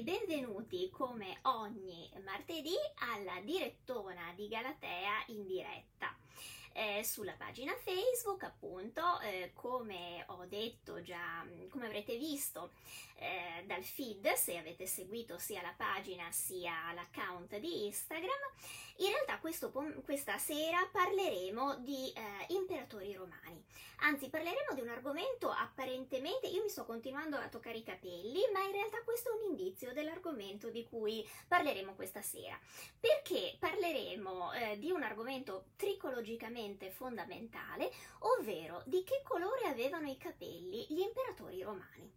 e benvenuti come ogni martedì alla direttona di Galatea in diretta. Sulla pagina Facebook, appunto, come ho detto già, come avrete visto dal feed, se avete seguito sia la pagina sia l'account di Instagram, in realtà questa sera parleremo di imperatori romani. Anzi, parleremo di un argomento apparentemente, io mi sto continuando a toccare i capelli, ma in realtà questo è un indizio dell'argomento di cui parleremo questa sera, perché parleremo di un argomento tricologicamente fondamentale, ovvero di che colore avevano i capelli gli imperatori romani.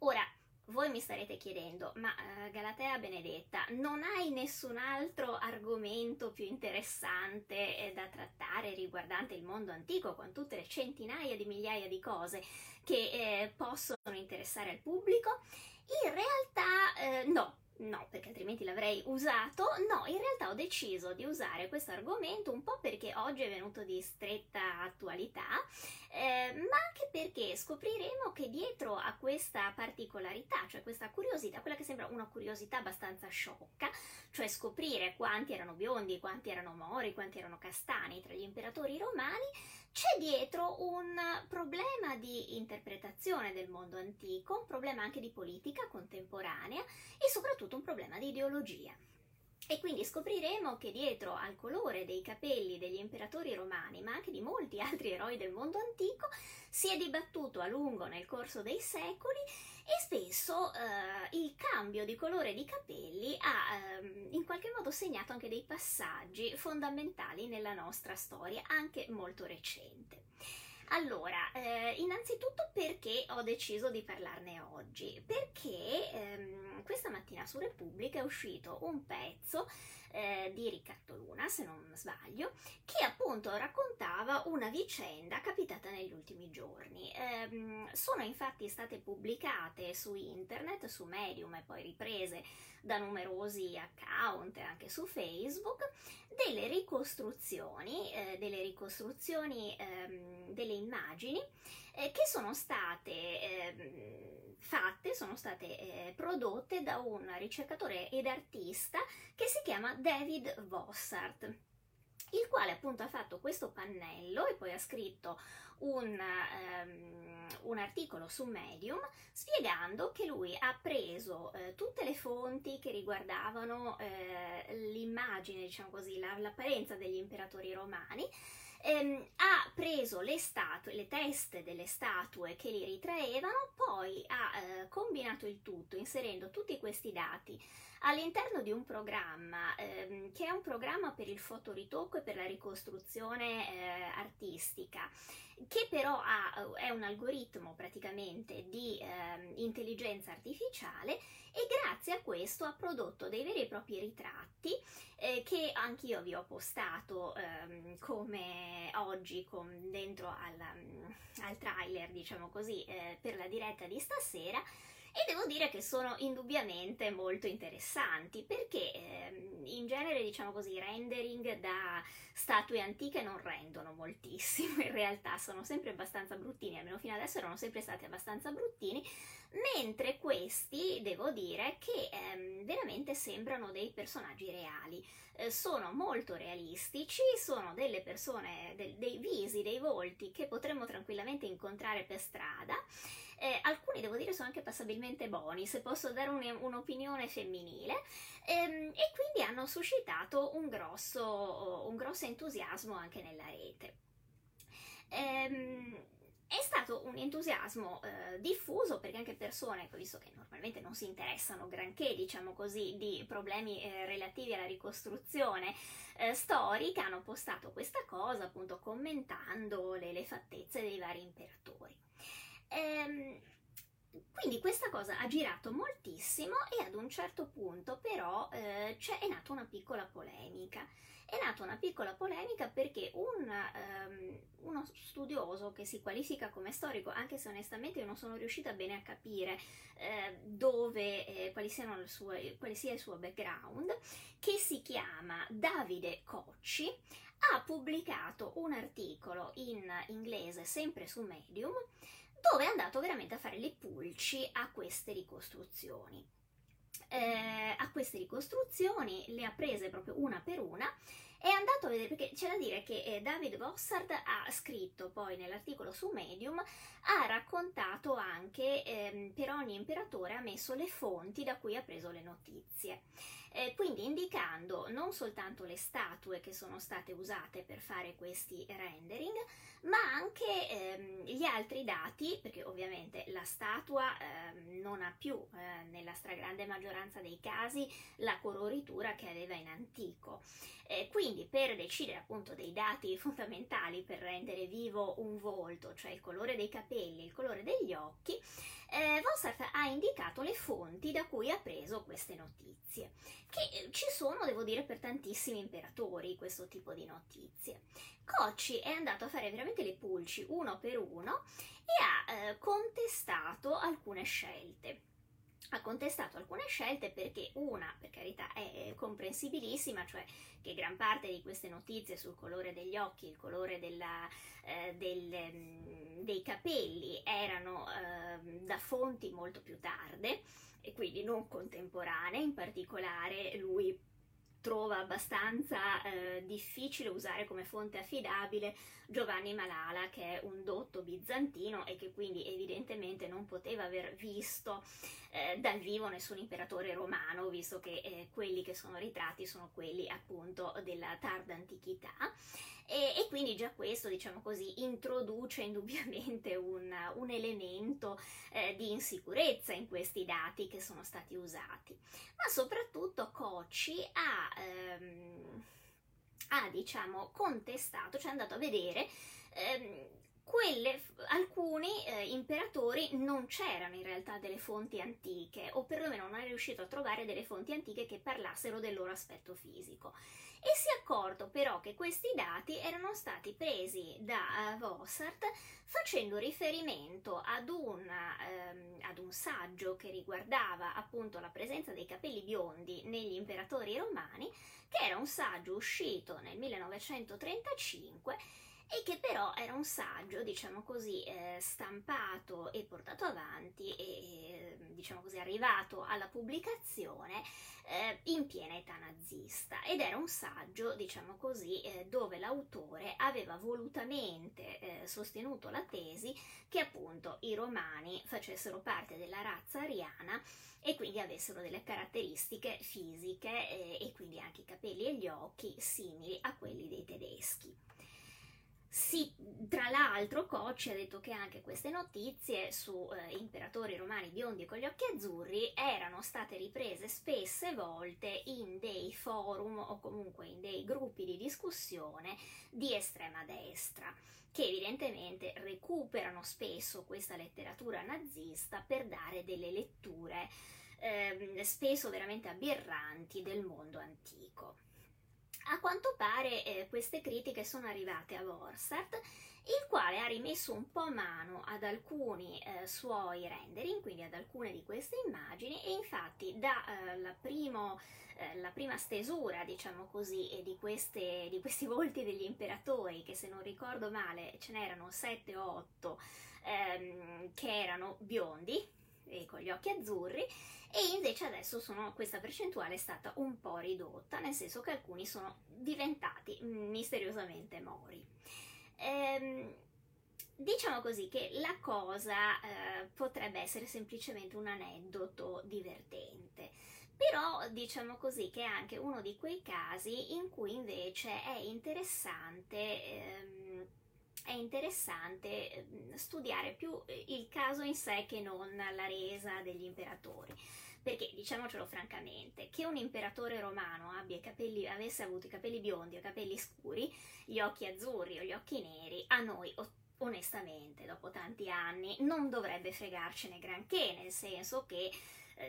Ora, voi mi starete chiedendo, ma Galatea benedetta, non hai nessun altro argomento più interessante da trattare riguardante il mondo antico, con tutte le centinaia di migliaia di cose che possono interessare al pubblico? In realtà no, perché altrimenti l'avrei usato. No, in realtà ho deciso di usare questo argomento un po' perché oggi è venuto di stretta attualità, ma anche perché scopriremo che dietro a questa particolarità, cioè questa curiosità, quella che sembra una curiosità abbastanza sciocca, cioè scoprire quanti erano biondi, quanti erano mori, quanti erano castani tra gli imperatori romani, c'è dietro un problema di interpretazione del mondo antico, un problema anche di politica contemporanea e soprattutto un problema di ideologia. E quindi scopriremo che dietro al colore dei capelli degli imperatori romani, ma anche di molti altri eroi del mondo antico, si è dibattuto a lungo nel corso dei secoli e spesso il cambio di colore di capelli ha in qualche modo segnato anche dei passaggi fondamentali nella nostra storia, anche molto recente. Allora, innanzitutto perché ho deciso di parlarne oggi? Perché questa mattina su Repubblica è uscito un pezzo di Riccardo Luna, se non sbaglio, che appunto raccontava una vicenda capitata negli ultimi giorni. Sono infatti state pubblicate su internet, su Medium e poi riprese da numerosi account anche su Facebook, delle immagini che sono state fatte, prodotte da un ricercatore ed artista che si chiama David Vossart, il quale appunto ha fatto questo pannello e poi ha scritto un articolo su Medium spiegando che lui ha preso tutte le fonti che riguardavano l'immagine, diciamo così, l'apparenza degli imperatori romani. Ha preso le teste delle statue che li ritraevano, poi ha combinato il tutto inserendo tutti questi dati all'interno di un programma che è un programma per il fotoritocco e per la ricostruzione artistica, che però è un algoritmo praticamente di intelligenza artificiale, e grazie a questo ha prodotto dei veri e propri ritratti che anch'io vi ho postato come oggi dentro al trailer, diciamo così, per la diretta di stasera. E devo dire che sono indubbiamente molto interessanti, perché in genere, diciamo così, rendering da statue antiche non rendono moltissimo, in realtà sono sempre abbastanza bruttini, almeno fino adesso erano sempre stati abbastanza bruttini, mentre questi, devo dire, che veramente sembrano dei personaggi reali, sono molto realistici, sono delle persone, dei visi, dei volti che potremmo tranquillamente incontrare per strada. Alcuni, devo dire, sono anche passabilmente buoni, se posso dare un'opinione femminile, e quindi hanno suscitato un grosso entusiasmo anche nella rete. È stato un entusiasmo diffuso, perché anche persone, visto che normalmente non si interessano granché, diciamo così, di problemi relativi alla ricostruzione storica, hanno postato questa cosa, appunto commentando le fattezze dei vari imperatori. Quindi questa cosa ha girato moltissimo, e ad un certo punto però è nata una piccola polemica. È nata una piccola polemica perché uno studioso che si qualifica come storico, anche se onestamente io non sono riuscita bene a capire quali sia il suo background, che si chiama Davide Cocci, ha pubblicato un articolo in inglese sempre su Medium, dove è andato veramente a fare le pulci a queste ricostruzioni. a queste ricostruzioni, le ha prese proprio una per una, è andato a vedere, perché c'è da dire che David Vossart ha scritto poi nell'articolo su Medium, ha raccontato anche per ogni imperatore ha messo le fonti da cui ha preso le notizie, quindi indicando non soltanto le statue che sono state usate per fare questi rendering, ma anche gli altri dati, perché ovviamente la statua non ha più nella stragrande maggioranza dei casi la coloritura che aveva in antico, quindi per decidere appunto dei dati fondamentali per rendere vivo un volto, cioè il colore dei capelli, il colore degli occhi, Vossart ha indicato le fonti da cui ha preso queste notizie, che ci sono, devo dire, per tantissimi imperatori questo tipo di notizie. Cocci è andato a fare veramente le pulci uno per uno e ha contestato alcune scelte. Ha contestato alcune scelte perché una, per carità, è comprensibilissima, cioè che gran parte di queste notizie sul colore degli occhi, il colore dei capelli erano da fonti molto più tarde e quindi non contemporanee. In particolare lui trova abbastanza difficile usare come fonte affidabile Giovanni Malala, che è un dotto bizantino e che quindi evidentemente non poteva aver visto dal vivo nessun imperatore romano, visto che quelli che sono ritratti sono quelli appunto della tarda antichità, e quindi già questo, diciamo così, introduce indubbiamente un elemento di insicurezza in questi dati che sono stati usati. Ma soprattutto Cocci ha diciamo contestato, cioè è andato a vedere alcuni imperatori non c'erano in realtà delle fonti antiche, o perlomeno non è riuscito a trovare delle fonti antiche che parlassero del loro aspetto fisico, e si è accorto però che questi dati erano stati presi da Vossart facendo riferimento ad un saggio che riguardava appunto la presenza dei capelli biondi negli imperatori romani, che era un saggio uscito nel 1935 e che però era un saggio, diciamo così, stampato e portato avanti e diciamo così arrivato alla pubblicazione in piena età nazista, ed era un saggio, diciamo così, dove l'autore aveva volutamente sostenuto la tesi che appunto i romani facessero parte della razza ariana e quindi avessero delle caratteristiche fisiche e quindi anche i capelli e gli occhi simili a quelli dei tedeschi. Sì, tra l'altro Cocci ha detto che anche queste notizie su imperatori romani biondi con gli occhi azzurri erano state riprese spesse volte in dei forum o comunque in dei gruppi di discussione di estrema destra, che evidentemente recuperano spesso questa letteratura nazista per dare delle letture spesso veramente aberranti del mondo antico. A quanto pare queste critiche sono arrivate a Vossart, il quale ha rimesso un po' mano ad alcuni suoi rendering, quindi ad alcune di queste immagini, e infatti la prima stesura, diciamo così, di questi volti degli imperatori, che se non ricordo male ce n'erano 7 o 8 che erano biondi e con gli occhi azzurri, e invece adesso questa percentuale è stata un po' ridotta, nel senso che alcuni sono diventati misteriosamente mori. Diciamo così che la cosa potrebbe essere semplicemente un aneddoto divertente, però diciamo così che è anche uno di quei casi in cui invece è interessante studiare più il caso in sé che non la resa degli imperatori, perché diciamocelo francamente, che un imperatore romano avesse avuto i capelli biondi o capelli scuri, gli occhi azzurri o gli occhi neri, a noi onestamente dopo tanti anni non dovrebbe fregarcene granché, nel senso che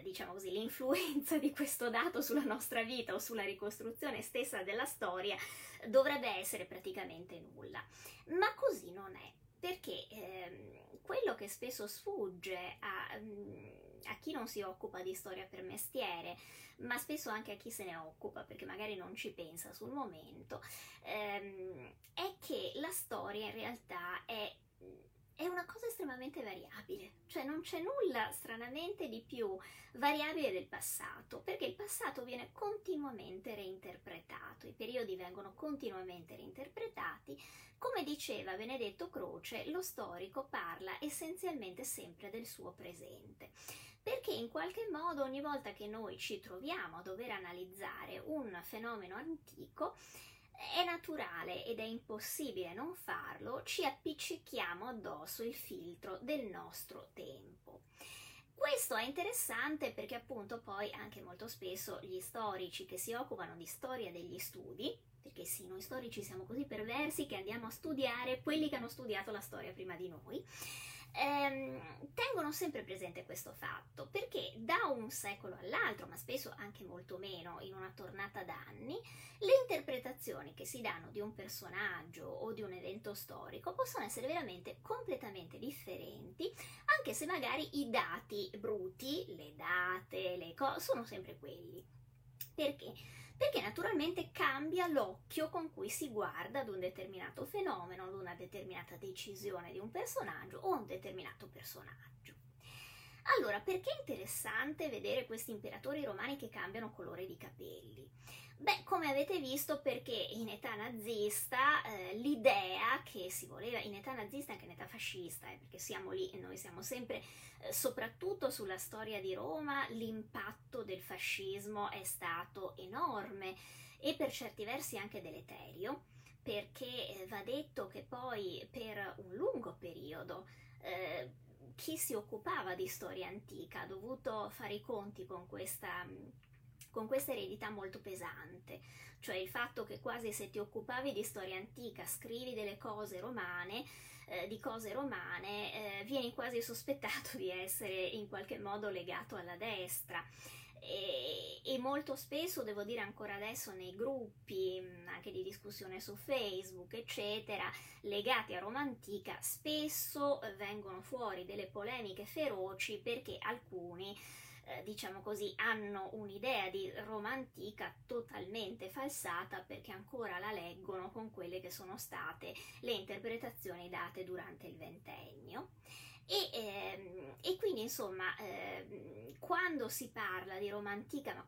diciamo così, l'influenza di questo dato sulla nostra vita o sulla ricostruzione stessa della storia dovrebbe essere praticamente nulla, ma così non è, perché quello che spesso sfugge a chi non si occupa di storia per mestiere, ma spesso anche a chi se ne occupa perché magari non ci pensa sul momento, è che la storia in realtà è è una cosa estremamente variabile, cioè non c'è nulla stranamente di più variabile del passato, perché il passato viene continuamente reinterpretato, i periodi vengono continuamente reinterpretati. Come diceva Benedetto Croce, lo storico parla essenzialmente sempre del suo presente, perché in qualche modo ogni volta che noi ci troviamo a dover analizzare un fenomeno antico, è naturale ed è impossibile non farlo, ci appiccichiamo addosso il filtro del nostro tempo. Questo è interessante perché appunto poi anche molto spesso gli storici che si occupano di storia degli studi, perché sì, noi storici siamo così perversi che andiamo a studiare quelli che hanno studiato la storia prima di noi, tengono sempre presente questo fatto, perché da un secolo all'altro, ma spesso anche molto meno, in una tornata d'anni, le interpretazioni che si danno di un personaggio o di un evento storico possono essere veramente completamente differenti, anche se magari i dati bruti, le date, le cose, sono sempre quelli. Perché? Perché naturalmente cambia l'occhio con cui si guarda ad un determinato fenomeno, ad una determinata decisione di un personaggio o un determinato personaggio. Allora, perché è interessante vedere questi imperatori romani che cambiano colore di capelli? Beh, come avete visto, perché in età nazista l'idea che si voleva, in età nazista anche in età fascista, perché siamo lì e noi siamo sempre, soprattutto sulla storia di Roma, l'impatto del fascismo è stato enorme e per certi versi anche deleterio, perché va detto che poi per un lungo periodo chi si occupava di storia antica ha dovuto fare i conti con questa eredità molto pesante, cioè il fatto che quasi se ti occupavi di storia antica, scrivi delle cose romane, vieni quasi sospettato di essere in qualche modo legato alla destra. E molto spesso, devo dire ancora adesso, nei gruppi anche di discussione su Facebook eccetera legati a Roma antica spesso vengono fuori delle polemiche feroci, perché alcuni diciamo così hanno un'idea di Roma antica totalmente falsata, perché ancora la leggono con quelle che sono state le interpretazioni date durante il Ventennio. E quindi insomma quando si parla di Roma antica,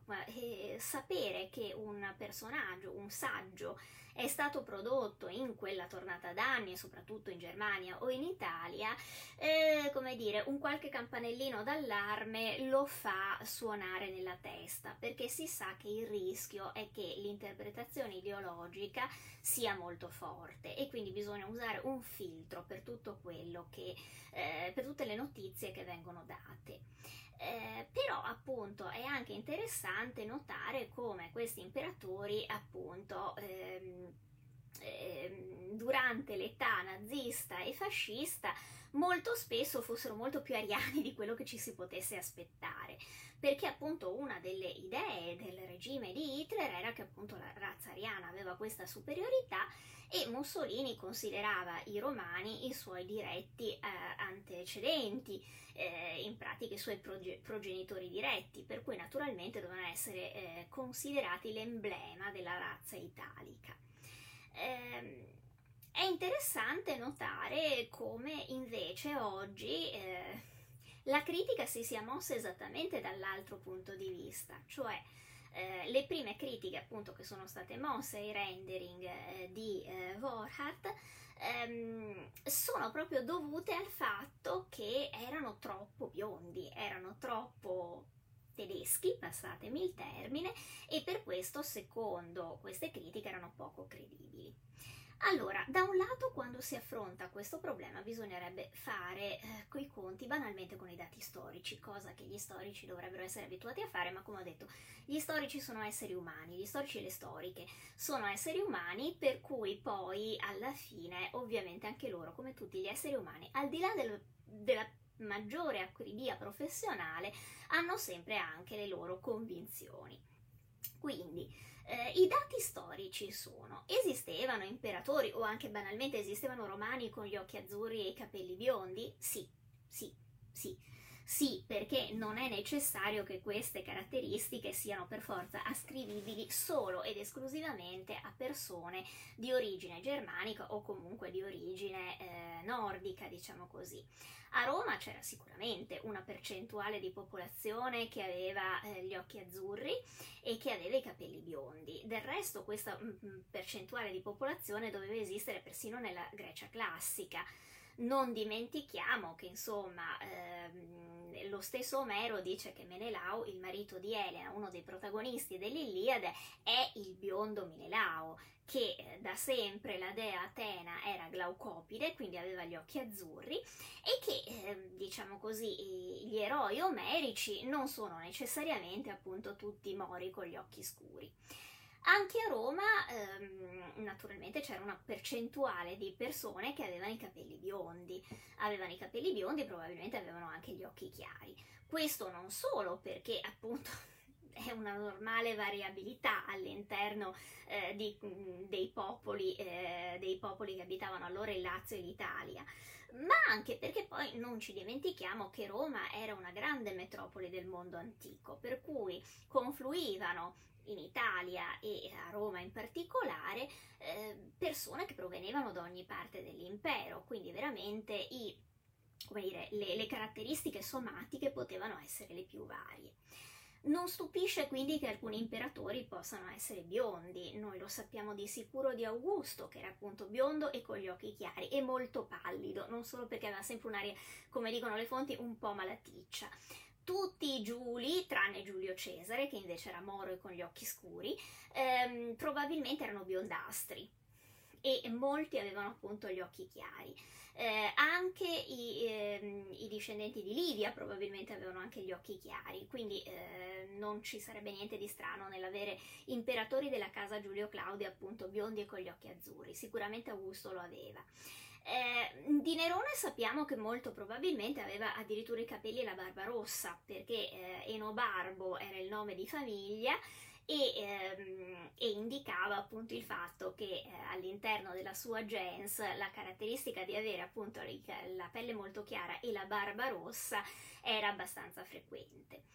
sapere che un personaggio, un saggio è stato prodotto in quella tornata d'anni, soprattutto in Germania o in Italia, come dire, un qualche campanellino d'allarme lo fa suonare nella testa, perché si sa che il rischio è che l'interpretazione ideologica sia molto forte e quindi bisogna usare un filtro per tutto quello che per tutte le notizie che vengono date. Però appunto è anche interessante notare come questi imperatori appunto durante l'età nazista e fascista molto spesso fossero molto più ariani di quello che ci si potesse aspettare, perché appunto una delle idee del regime di Hitler era che appunto la razza ariana aveva questa superiorità e Mussolini considerava i romani i suoi diretti antecedenti, in pratica i suoi progenitori diretti, per cui naturalmente dovevano essere considerati l'emblema della razza italica. È interessante notare come invece oggi la critica si sia mossa esattamente dall'altro punto di vista, cioè le prime critiche appunto che sono state mosse ai rendering di Vossart sono proprio dovute al fatto che erano troppo biondi, erano troppo tedeschi, passatemi il termine, e per questo, secondo queste critiche, erano poco credibili. Allora, da un lato, quando si affronta questo problema bisognerebbe fare quei conti banalmente con i dati storici, cosa che gli storici dovrebbero essere abituati a fare, ma come ho detto, gli storici sono esseri umani, gli storici e le storiche sono esseri umani, per cui poi alla fine ovviamente anche loro, come tutti gli esseri umani, al di là della maggiore acribia professionale, hanno sempre anche le loro convinzioni. Quindi i dati storici sono: esistevano imperatori, o anche banalmente esistevano romani con gli occhi azzurri e i capelli biondi? Sì. Sì, perché non è necessario che queste caratteristiche siano per forza ascrivibili solo ed esclusivamente a persone di origine germanica o comunque di origine nordica, diciamo così. A Roma c'era sicuramente una percentuale di popolazione che aveva gli occhi azzurri e che aveva i capelli biondi. Del resto questa percentuale di popolazione doveva esistere persino nella Grecia classica. Non dimentichiamo che insomma lo stesso Omero dice che Menelao, il marito di Elena, uno dei protagonisti dell'Iliade, è il biondo Menelao, che da sempre la dea Atena era glaucopide, quindi aveva gli occhi azzurri, e che, diciamo così, gli eroi omerici non sono necessariamente appunto tutti mori con gli occhi scuri. Anche a Roma naturalmente c'era una percentuale di persone che avevano i capelli biondi e probabilmente avevano anche gli occhi chiari. Questo non solo perché appunto è una normale variabilità all'interno dei popoli che abitavano allora il Lazio e l'Italia, ma anche perché poi non ci dimentichiamo che Roma era una grande metropoli del mondo antico, per cui confluivano in Italia e a Roma in particolare persone che provenivano da ogni parte dell'impero, quindi veramente le caratteristiche somatiche potevano essere le più varie. Non stupisce quindi che alcuni imperatori possano essere biondi. Noi lo sappiamo di sicuro di Augusto, che era appunto biondo e con gli occhi chiari e molto pallido, non solo perché aveva sempre un'aria, come dicono le fonti, un po' malaticcia. Tutti i Giuli, tranne Giulio Cesare, che invece era moro e con gli occhi scuri, probabilmente erano biondastri e molti avevano appunto gli occhi chiari. Anche i discendenti di Livia probabilmente avevano anche gli occhi chiari, quindi non ci sarebbe niente di strano nell'avere imperatori della casa Giulio Claudio appunto biondi e con gli occhi azzurri. Sicuramente Augusto lo aveva. Di Nerone sappiamo che molto probabilmente aveva addirittura i capelli e la barba rossa, perché Enobarbo era il nome di famiglia e indicava appunto il fatto che all'interno della sua gens la caratteristica di avere appunto la pelle molto chiara e la barba rossa era abbastanza frequente.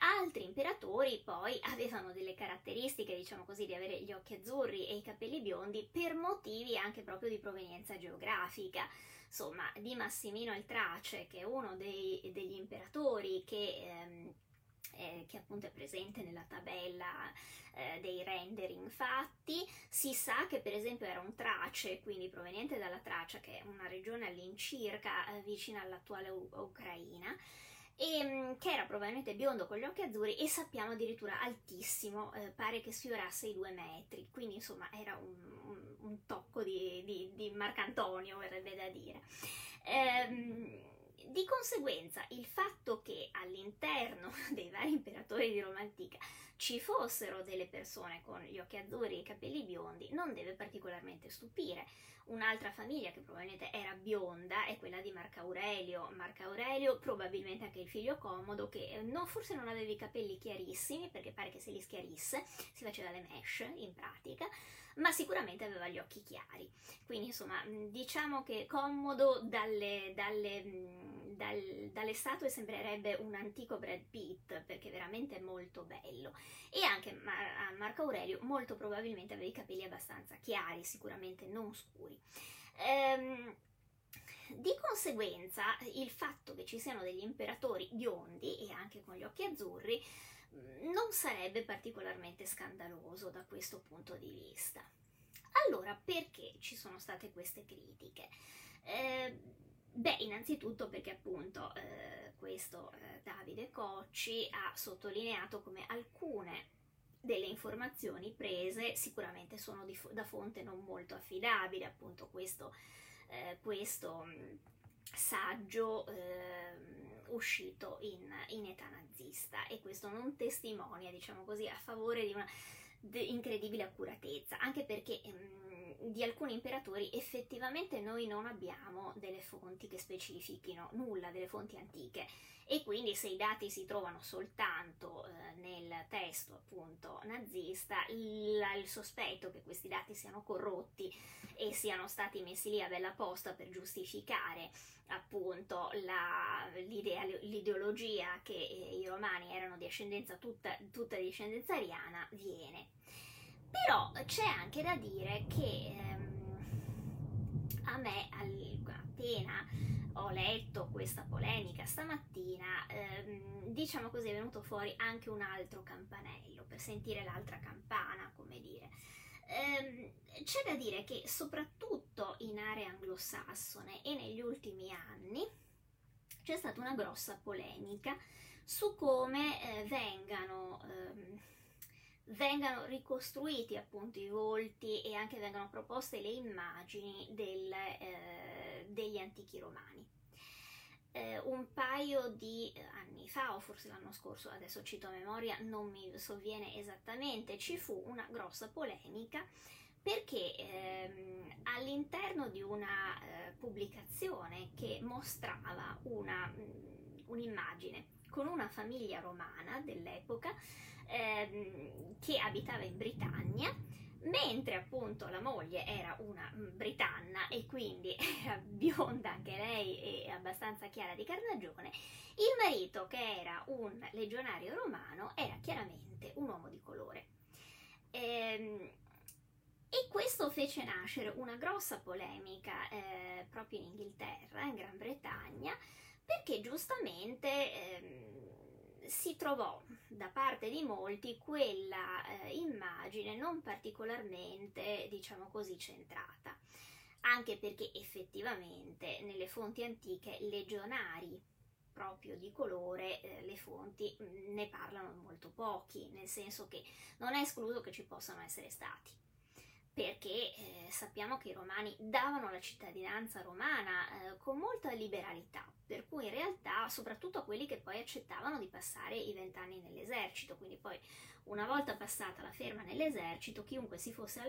Altri imperatori poi avevano delle caratteristiche, diciamo così, di avere gli occhi azzurri e i capelli biondi per motivi anche proprio di provenienza geografica. Insomma, di Massimino il Trace, che è uno degli imperatori che appunto è presente nella tabella dei rendering fatti, si sa che per esempio era un Trace, quindi proveniente dalla Tracia, che è una regione all'incirca vicina all'attuale Ucraina, e che era probabilmente biondo con gli occhi azzurri e sappiamo addirittura altissimo, pare che sfiorasse i 2 metri, quindi insomma era un tocco di Marcantonio, verrebbe da dire. Di conseguenza il fatto che all'interno dei vari imperatori di Roma antica ci fossero delle persone con gli occhi azzurri e i capelli biondi non deve particolarmente stupire. Un'altra famiglia che probabilmente era bionda è quella di Marco Aurelio. Marco Aurelio, probabilmente anche il figlio Commodo, che forse non aveva i capelli chiarissimi, perché pare che se li schiarisse si faceva le mesh in pratica, ma sicuramente aveva gli occhi chiari. Quindi insomma diciamo che Commodo dalle statue sembrerebbe un antico Brad Pitt, perché veramente è molto bello, e anche Marco Aurelio molto probabilmente aveva i capelli abbastanza chiari, sicuramente non scuri. Di conseguenza il fatto che ci siano degli imperatori biondi e anche con gli occhi azzurri non sarebbe particolarmente scandaloso da questo punto di vista. Allora, perché ci sono state queste critiche? Beh, innanzitutto perché appunto questo Davide Cocci ha sottolineato come alcune delle informazioni prese sicuramente sono da fonte non molto affidabile, appunto questo saggio uscito in età nazista, e questo non testimonia, diciamo così, a favore di una incredibile accuratezza, anche perché di alcuni imperatori effettivamente noi non abbiamo delle fonti che specifichino nulla, delle fonti antiche, e quindi se i dati si trovano soltanto nel testo appunto nazista, il sospetto che questi dati siano corrotti e siano stati messi lì a bella posta per giustificare appunto l'ideologia che i romani erano di ascendenza tutta di discendenza ariana viene. Però c'è anche da dire che a me appena ho letto questa polemica stamattina, diciamo così, è venuto fuori anche un altro campanello, per sentire l'altra campana, come dire. C'è da dire che soprattutto in area anglosassone e negli ultimi anni c'è stata una grossa polemica su come vengano ricostruiti appunto i volti e anche vengano proposte le immagini degli antichi romani. Un paio di anni fa, o forse l'anno scorso, adesso cito a memoria, non mi sovviene esattamente, ci fu una grossa polemica perché all'interno di una pubblicazione che mostrava un'immagine con una famiglia romana dell'epoca che abitava in Britannia, mentre appunto la moglie era una britanna e quindi era bionda anche lei e abbastanza chiara di carnagione, il marito, che era un legionario romano, era chiaramente un uomo di colore. E questo fece nascere una grossa polemica proprio in Inghilterra, in Gran Bretagna, perché giustamente si trovò da parte di molti quella immagine non particolarmente, diciamo così, centrata, anche perché effettivamente nelle fonti antiche legionari proprio di colore le fonti ne parlano molto pochi, nel senso che non è escluso che ci possano essere stati, perché sappiamo che i romani davano la cittadinanza romana con molta liberalità, per cui in realtà, soprattutto a quelli che poi accettavano di passare i 20 anni nell'esercito, quindi poi una volta passata la ferma nell'esercito, chiunque si fosse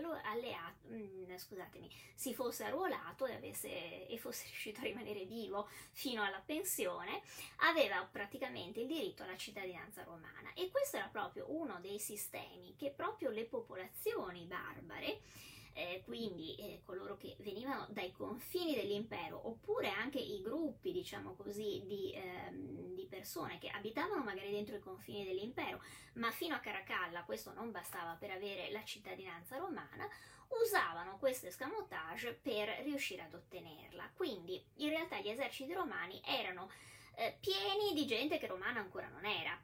si fosse arruolato e fosse riuscito a rimanere vivo fino alla pensione, aveva praticamente il diritto alla cittadinanza romana. E questo era proprio uno dei sistemi che proprio le popolazioni barbare, quindi coloro che venivano dai confini dell'impero, oppure anche i gruppi, diciamo così, di persone che abitavano magari dentro i confini dell'impero, ma fino a Caracalla questo non bastava per avere la cittadinanza romana, usavano questo escamotage per riuscire ad ottenerla. Quindi in realtà gli eserciti romani erano pieni di gente che romana ancora non era,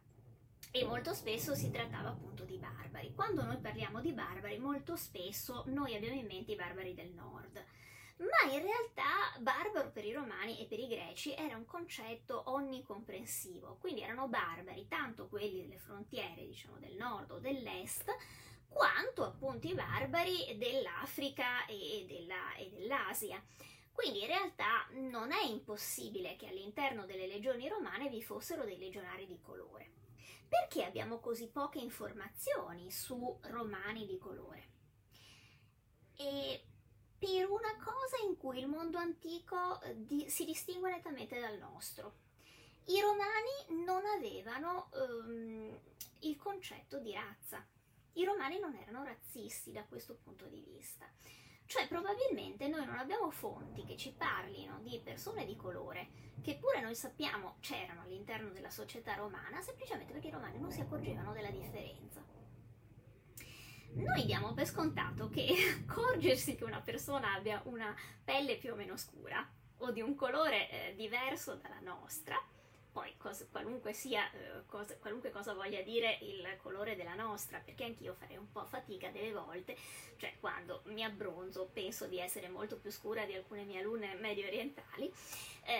e molto spesso si trattava appunto di barbari. Quando noi parliamo di barbari, molto spesso noi abbiamo in mente i barbari del nord, ma in realtà barbaro per i romani e per i greci era un concetto onnicomprensivo, quindi erano barbari tanto quelli delle frontiere, diciamo, del nord o dell'est, quanto appunto i barbari dell'Africa e dell'Asia. Quindi in realtà non è impossibile che all'interno delle legioni romane vi fossero dei legionari di colore. Perché abbiamo così poche informazioni su romani di colore? E per una cosa in cui il mondo antico si distingue nettamente dal nostro. I romani non avevano il concetto di razza. I romani non erano razzisti da questo punto di vista. Cioè probabilmente noi non abbiamo fonti che ci parlino di persone di colore, che pure noi sappiamo c'erano all'interno della società romana, semplicemente perché i romani non si accorgevano della differenza. Noi diamo per scontato che accorgersi che una persona abbia una pelle più o meno scura o di un colore diverso dalla nostra, poi qualunque cosa voglia dire il colore della nostra, perché anch'io farei un po' fatica delle volte, cioè quando mi abbronzo penso di essere molto più scura di alcune mie alunne medio orientali,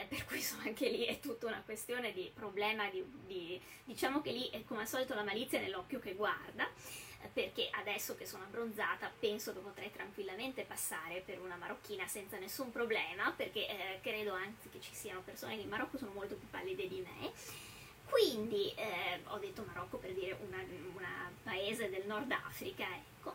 per cui insomma anche lì è tutta una questione di problema, diciamo che lì è come al solito la malizia nell'occhio che guarda, perché adesso che sono abbronzata penso che potrei tranquillamente passare per una marocchina senza nessun problema, perché credo anzi che ci siano persone che in Marocco sono molto più pallide di me. Quindi ho detto Marocco per dire un paese del Nord Africa, ecco.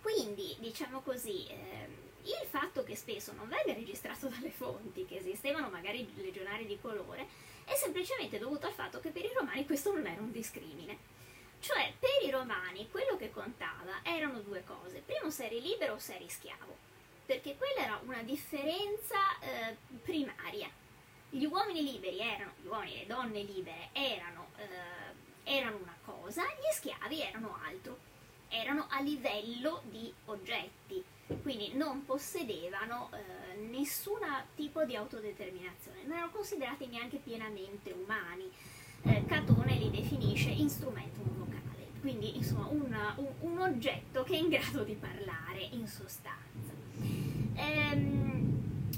Quindi Quindi, diciamo così, il fatto che spesso non venga registrato dalle fonti che esistevano magari legionari di colore è semplicemente dovuto al fatto che per i romani questo non era un discrimine. Cioè, per i romani quello che contava erano due cose: primo, se eri libero o se eri schiavo, perché quella era una differenza primaria. Gli uomini liberi erano, gli uomini e le donne libere erano una cosa, gli schiavi erano altro, erano a livello di oggetti, quindi non possedevano nessun tipo di autodeterminazione, non erano considerati neanche pienamente umani. Catone li definisce strumento vocale, quindi insomma un oggetto che è in grado di parlare, in sostanza.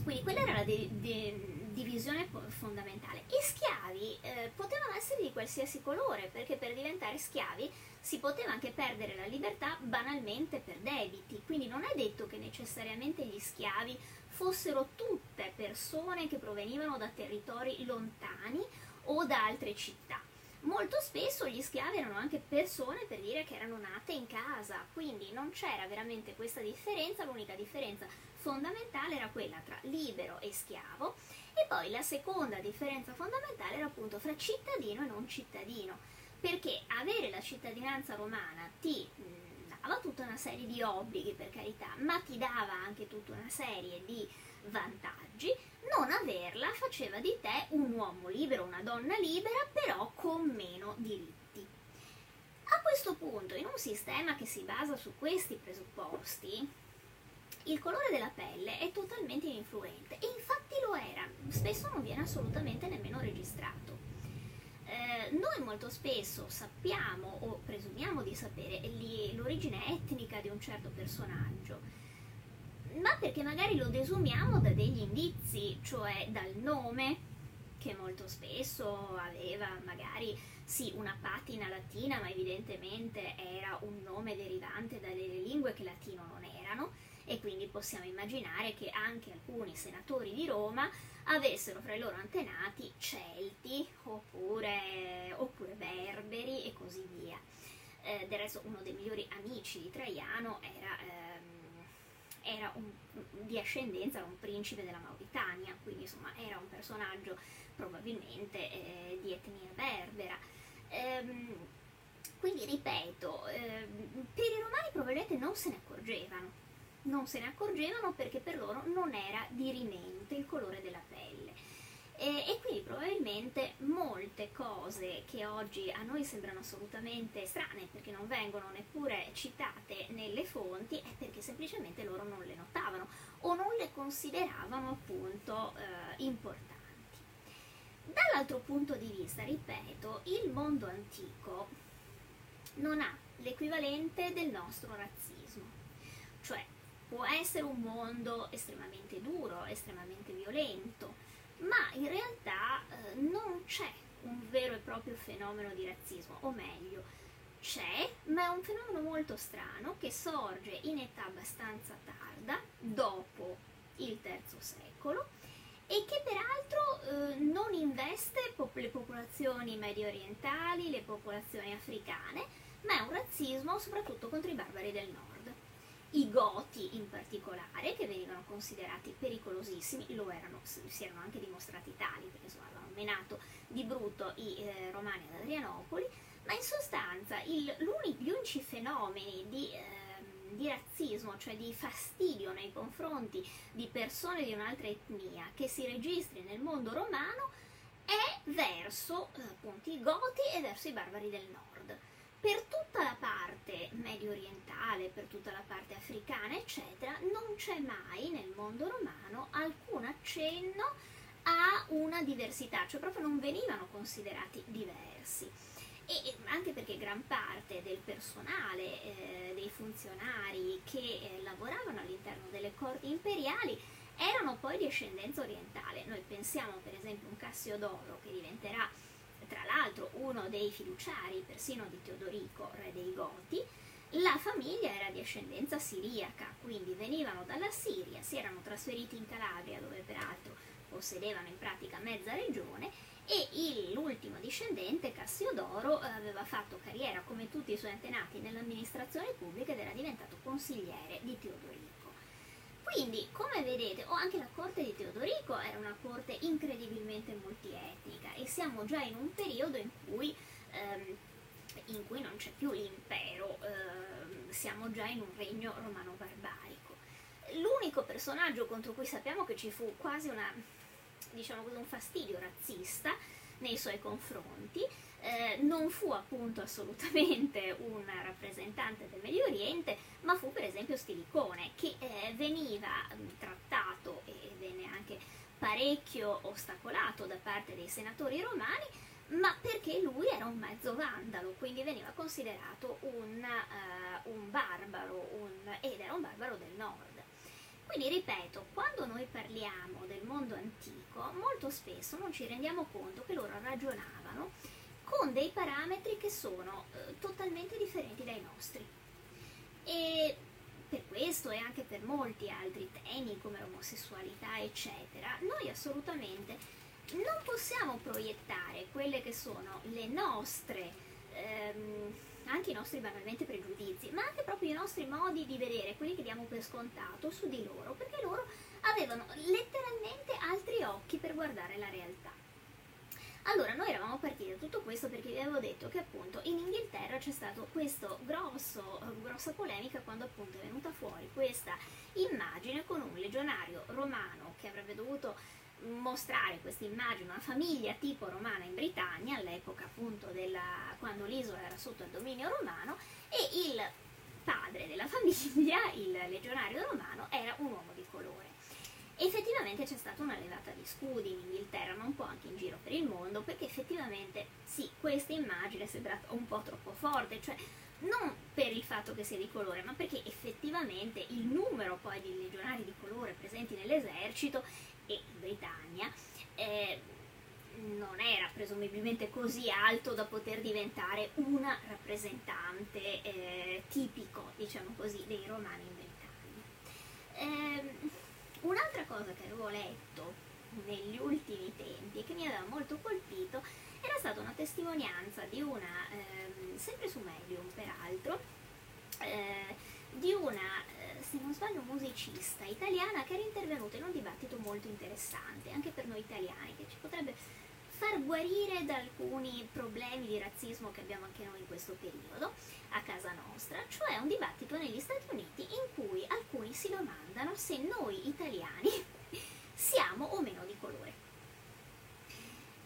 Quindi quella era la divisione fondamentale. I schiavi potevano essere di qualsiasi colore, perché per diventare schiavi si poteva anche perdere la libertà banalmente per debiti, quindi non è detto che necessariamente gli schiavi fossero tutte persone che provenivano da territori lontani o da altre città. Molto spesso gli schiavi erano anche persone, per dire, che erano nate in casa, quindi non c'era veramente questa differenza. L'unica differenza fondamentale era quella tra libero e schiavo, e poi la seconda differenza fondamentale era appunto fra cittadino e non cittadino, perché avere la cittadinanza romana ti dava tutta una serie di obblighi, per carità, ma ti dava anche tutta una serie di vantaggi. Non averla faceva di te un uomo libero, una donna libera, però con meno diritti. A questo punto, in un sistema che si basa su questi presupposti, il colore della pelle è totalmente ininfluente, e infatti lo era, spesso non viene assolutamente nemmeno registrato. Noi molto spesso sappiamo, o presumiamo di sapere, l'origine etnica di un certo personaggio, ma perché magari lo desumiamo da degli indizi, cioè dal nome, che molto spesso aveva magari sì una patina latina, ma evidentemente era un nome derivante da delle lingue che latino non erano, e quindi possiamo immaginare che anche alcuni senatori di Roma avessero fra i loro antenati Celti oppure Berberi e così via. Del resto uno dei migliori amici di Traiano era di ascendenza, era un principe della Mauritania, quindi insomma era un personaggio probabilmente di etnia berbera. Quindi ripeto, per i romani probabilmente non se ne accorgevano perché per loro non era dirimente il colore della pelle, e quindi probabilmente molte cose che oggi a noi sembrano assolutamente strane, perché non vengono neppure citate nelle fonti, è perché semplicemente loro non le notavano o non le consideravano appunto importanti. Dall'altro punto di vista, ripeto, il mondo antico non ha l'equivalente del nostro razzismo, cioè può essere un mondo estremamente duro, estremamente violento, ma in realtà non c'è un vero e proprio fenomeno di razzismo, o meglio, c'è, ma è un fenomeno molto strano che sorge in età abbastanza tarda, dopo il III secolo, e che peraltro non investe le popolazioni mediorientali, le popolazioni africane, ma è un razzismo soprattutto contro i barbari del nord. I Goti in particolare, che venivano considerati pericolosissimi, lo erano, si erano anche dimostrati tali, perché insomma avevano menato di brutto i Romani ad Adrianopoli, ma in sostanza gli unici fenomeni di razzismo, cioè di fastidio nei confronti di persone di un'altra etnia, che si registri nel mondo romano è verso appunto i Goti e verso i barbari del nord. Per tutta la parte medio orientale, per tutta la parte africana, eccetera, non c'è mai nel mondo romano alcun accenno a una diversità, cioè proprio non venivano considerati diversi. E anche perché gran parte del personale, dei funzionari che lavoravano all'interno delle corti imperiali erano poi di ascendenza orientale. Noi pensiamo per esempio a un Cassiodoro, che diventerà tra l'altro uno dei fiduciari persino di Teodorico, re dei Goti. La famiglia era di ascendenza siriaca, quindi venivano dalla Siria, si erano trasferiti in Calabria, dove peraltro possedevano in pratica mezza regione, e l'ultimo discendente discendente, Cassiodoro, aveva fatto carriera come tutti i suoi antenati nell'amministrazione pubblica ed era diventato consigliere di Teodorico. Quindi, come vedete, anche la corte di Teodorico era una corte incredibilmente multietnica e siamo già in un periodo in cui non c'è più l'impero, siamo già in un regno romano-barbarico. L'unico personaggio contro cui sappiamo che ci fu quasi un fastidio razzista nei suoi confronti, non fu appunto assolutamente un rappresentante del Medio Oriente, ma fu per esempio Stilicone, che veniva trattato e venne anche parecchio ostacolato da parte dei senatori romani, ma perché lui era un mezzo vandalo, quindi veniva considerato un barbaro, ed era un barbaro del nord. Quindi ripeto, quando noi parliamo del mondo antico, molto spesso non ci rendiamo conto che loro ragionavano con dei parametri che sono totalmente differenti dai nostri. E per questo e anche per molti altri temi come l'omosessualità eccetera, noi assolutamente non possiamo proiettare quelle che sono le nostre, anche i nostri banalmente pregiudizi, ma anche proprio i nostri modi di vedere, quelli che diamo per scontato, su di loro, perché loro avevano letteralmente altri occhi per guardare la realtà. Allora, noi eravamo partiti da tutto questo perché vi avevo detto che appunto in Inghilterra c'è stata questa grossa polemica quando appunto è venuta fuori questa immagine con un legionario romano che avrebbe dovuto mostrare questa immagine, una famiglia tipo romana in Britannia, all'epoca appunto quando l'isola era sotto il dominio romano, e il padre della famiglia, il legionario romano, era un uomo di colore. Effettivamente c'è stata una levata di scudi in Inghilterra, ma un po' anche in giro per il mondo, perché effettivamente sì, questa immagine è sembrata un po' troppo forte, cioè non per il fatto che sia di colore, ma perché effettivamente il numero poi di legionari di colore presenti nell'esercito e in Britannia non era presumibilmente così alto da poter diventare una rappresentante tipico, diciamo così, dei romani in Britannia. Un'altra cosa che avevo letto negli ultimi tempi e che mi aveva molto colpito era stata una testimonianza di una, sempre su Medium peraltro, di una, se non sbaglio, musicista italiana che era intervenuta in un dibattito molto interessante, anche per noi italiani, che ci potrebbe far guarire da alcuni problemi di razzismo che abbiamo anche noi in questo periodo, a casa nostra, cioè un dibattito negli Stati Uniti in cui alcuni si domandano se noi italiani siamo o meno di colore.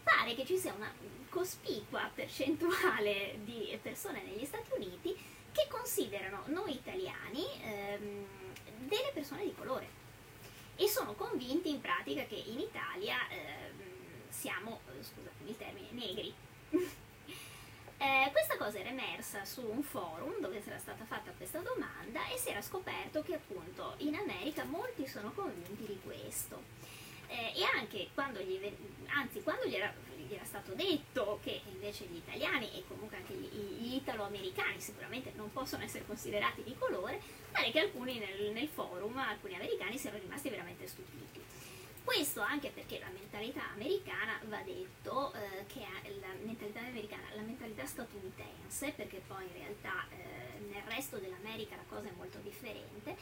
Pare che ci sia una cospicua percentuale di persone negli Stati Uniti che considerano noi italiani delle persone di colore e sono convinti in pratica che in Italia siamo, scusatemi il termine, negri. Questa cosa era emersa su un forum dove era stata fatta questa domanda e si era scoperto che appunto in America molti sono convinti di questo. E anche quando gli era stato detto che invece gli italiani e comunque anche gli italo-americani sicuramente non possono essere considerati di colore, pare che alcuni nel forum, alcuni americani, siano rimasti veramente stupiti. Questo anche perché la mentalità americana, va detto, che è la mentalità statunitense, perché poi in realtà nel resto dell'America la cosa è molto differente,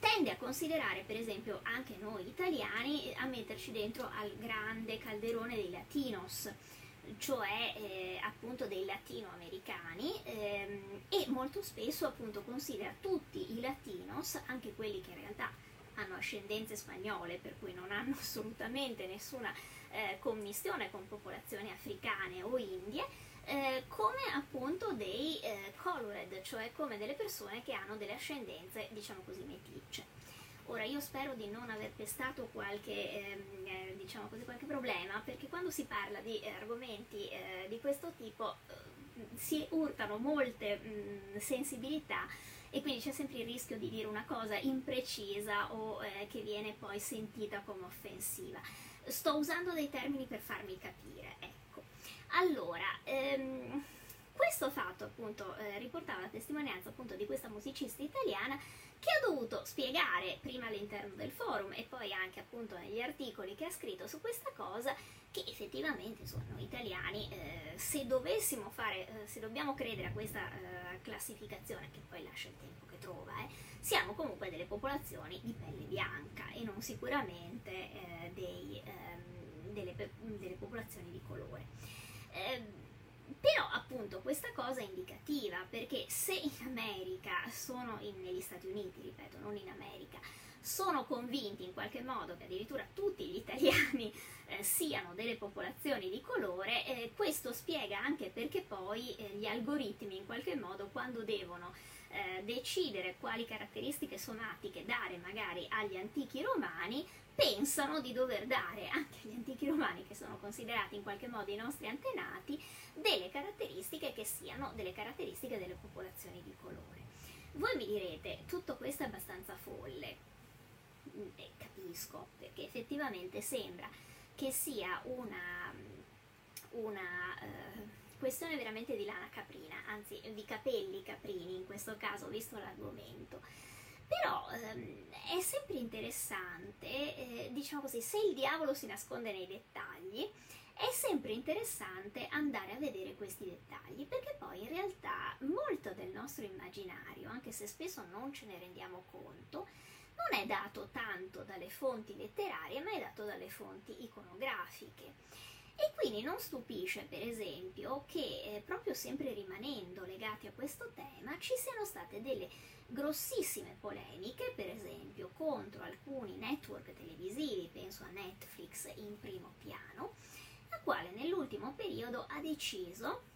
tende a considerare per esempio anche noi italiani, a metterci dentro al grande calderone dei latinos, cioè appunto dei latinoamericani, e molto spesso appunto considera tutti i latinos, anche quelli che in realtà hanno ascendenze spagnole, per cui non hanno assolutamente nessuna commistione con popolazioni africane o indie, come appunto dei colored, cioè come delle persone che hanno delle ascendenze, diciamo così, meticce. Ora, io spero di non aver pestato qualche problema, perché quando si parla di argomenti di questo tipo si urtano molte sensibilità e quindi c'è sempre il rischio di dire una cosa imprecisa o che viene poi sentita come offensiva. Sto usando dei termini per farmi capire, ecco. Allora, questo fatto appunto riportava la testimonianza appunto di questa musicista italiana che ha dovuto spiegare prima all'interno del forum e poi anche appunto negli articoli che ha scritto su questa cosa che effettivamente sono italiani, se dovessimo fare, se dobbiamo credere a questa classificazione, che poi lascia il tempo che trova, siamo comunque delle popolazioni di pelle bianca e non sicuramente delle popolazioni di colore. Però appunto questa cosa è indicativa, perché se in America negli Stati Uniti, ripeto, non in America, sono convinti in qualche modo che addirittura tutti gli italiani siano delle popolazioni di colore, questo spiega anche perché poi gli algoritmi in qualche modo, quando devono decidere quali caratteristiche somatiche dare magari agli antichi romani, pensano di dover dare anche agli antichi romani, che sono considerati in qualche modo i nostri antenati, delle caratteristiche che siano delle caratteristiche delle popolazioni di colore. Voi mi direte, tutto questo è abbastanza folle. Capisco, perché effettivamente sembra che sia una questione veramente di lana caprina, anzi di capelli caprini in questo caso, visto l'argomento. Però è sempre interessante, diciamo così, se il diavolo si nasconde nei dettagli, è sempre interessante andare a vedere questi dettagli, perché poi in realtà molto del nostro immaginario, anche se spesso non ce ne rendiamo conto, non è dato tanto dalle fonti letterarie, ma è dato dalle fonti iconografiche. E quindi non stupisce, per esempio, che proprio sempre rimanendo legati a questo tema, ci siano state delle grossissime polemiche, per esempio, contro alcuni network televisivi, penso a Netflix in primo piano, la quale nell'ultimo periodo ha deciso,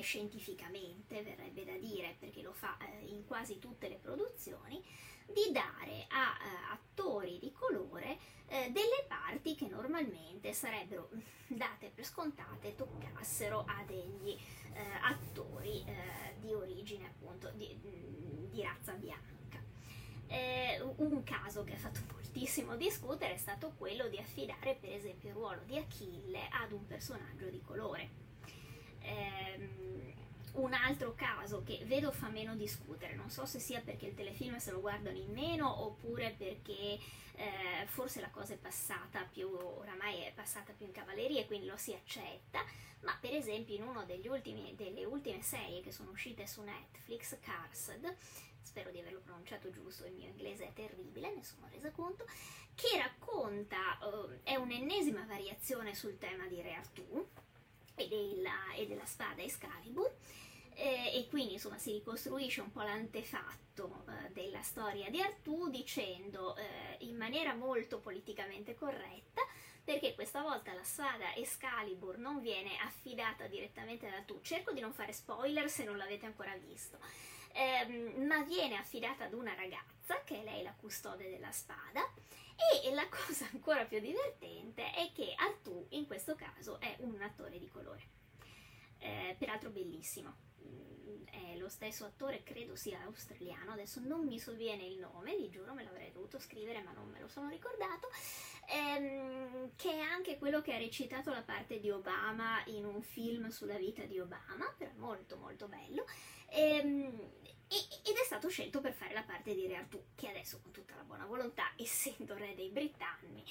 scientificamente verrebbe da dire, perché lo fa in quasi tutte le produzioni, di dare a attori di colore delle parti che normalmente sarebbero date per scontate toccassero a degli attori di origine, appunto, di razza bianca. Un caso che ha fatto moltissimo discutere è stato quello di affidare, per esempio, il ruolo di Achille ad un personaggio di colore. Un altro caso che vedo fa meno discutere, non so se sia perché il telefilm se lo guardano in meno, oppure perché forse la cosa è passata più, oramai è passata più in cavalleria e quindi lo si accetta, ma per esempio in uno delle ultime serie che sono uscite su Netflix, Cursed, spero di averlo pronunciato giusto, il mio inglese è terribile, ne sono resa conto, che racconta, è un'ennesima variazione sul tema di Re Artù e della spada Excalibur, e quindi insomma si ricostruisce un po' l'antefatto della storia di Artù, dicendo in maniera molto politicamente corretta, perché questa volta la spada Excalibur non viene affidata direttamente ad Artù, cerco di non fare spoiler se non l'avete ancora visto, ma viene affidata ad una ragazza che è lei la custode della spada. E la cosa ancora più divertente è che Artù in questo caso è un attore di colore, peraltro bellissimo, è lo stesso attore, credo sia australiano, adesso non mi sovviene il nome, vi giuro me l'avrei dovuto scrivere ma non me lo sono ricordato, che è anche quello che ha recitato la parte di Obama in un film sulla vita di Obama, però molto molto bello, ed è stato scelto per fare la parte di Re Artù, che adesso con tutta la buona volontà, essendo re dei Britanni,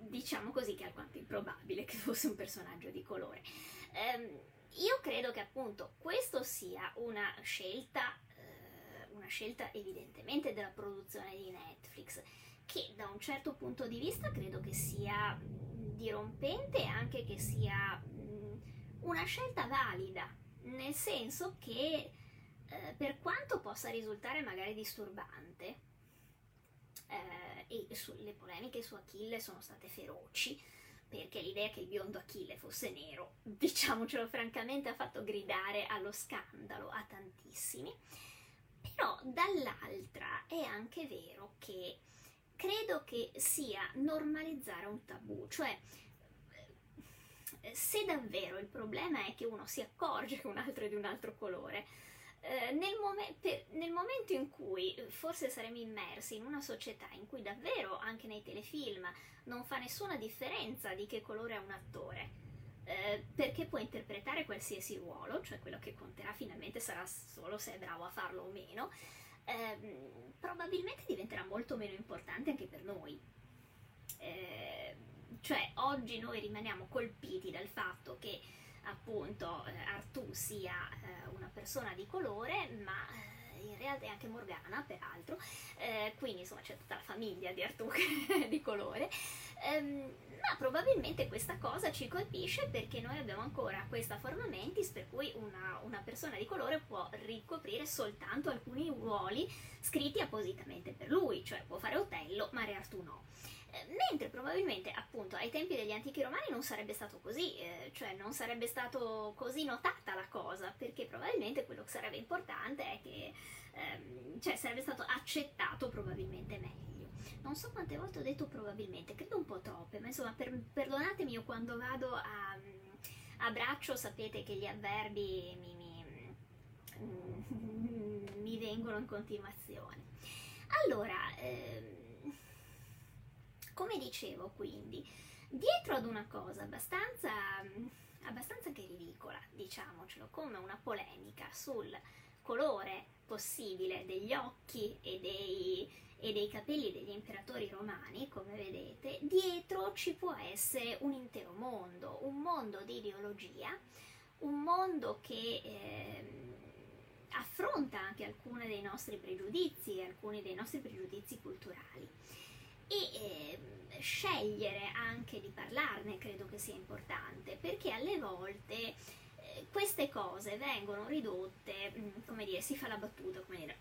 diciamo così che è alquanto improbabile che fosse un personaggio di colore. Io credo che appunto questo sia una scelta evidentemente della produzione di Netflix, che da un certo punto di vista credo che sia dirompente e anche che sia una scelta valida, nel senso che per quanto possa risultare magari disturbante, e le polemiche su Achille sono state feroci, perché l'idea che il biondo Achille fosse nero, diciamocelo francamente, ha fatto gridare allo scandalo a tantissimi, però dall'altra è anche vero che credo che sia normalizzare un tabù, cioè se davvero il problema è che uno si accorge che un altro è di un altro colore, nel momento in cui forse saremo immersi in una società in cui davvero anche nei telefilm non fa nessuna differenza di che colore è un attore, perché può interpretare qualsiasi ruolo, cioè quello che conterà finalmente sarà solo se è bravo a farlo o meno, probabilmente diventerà molto meno importante anche per noi. Cioè oggi noi rimaniamo colpiti dal fatto che appunto Artù sia una persona di colore, ma in realtà è anche Morgana peraltro, quindi insomma c'è tutta la famiglia di Artù di colore, ma probabilmente questa cosa ci colpisce perché noi abbiamo ancora questa forma mentis per cui una persona di colore può ricoprire soltanto alcuni ruoli scritti appositamente per lui, cioè può fare Otello ma Re Artù no. Mentre probabilmente appunto ai tempi degli antichi romani non sarebbe stato così, cioè non sarebbe stato così notata la cosa, perché probabilmente quello che sarebbe importante è che cioè sarebbe stato accettato probabilmente meglio. Non so quante volte ho detto probabilmente, credo un po' troppe, ma insomma perdonatemi, io quando vado a braccio sapete che gli avverbi mi vengono in continuazione. Allora, come dicevo quindi, dietro ad una cosa abbastanza che ridicola, diciamocelo, come una polemica sul colore possibile degli occhi e dei capelli degli imperatori romani, come vedete, dietro ci può essere un intero mondo, un mondo di ideologia, un mondo che affronta anche alcuni dei nostri pregiudizi culturali. E scegliere anche di parlarne credo che sia importante, perché alle volte queste cose vengono ridotte, come dire, si fa la battuta, come dire,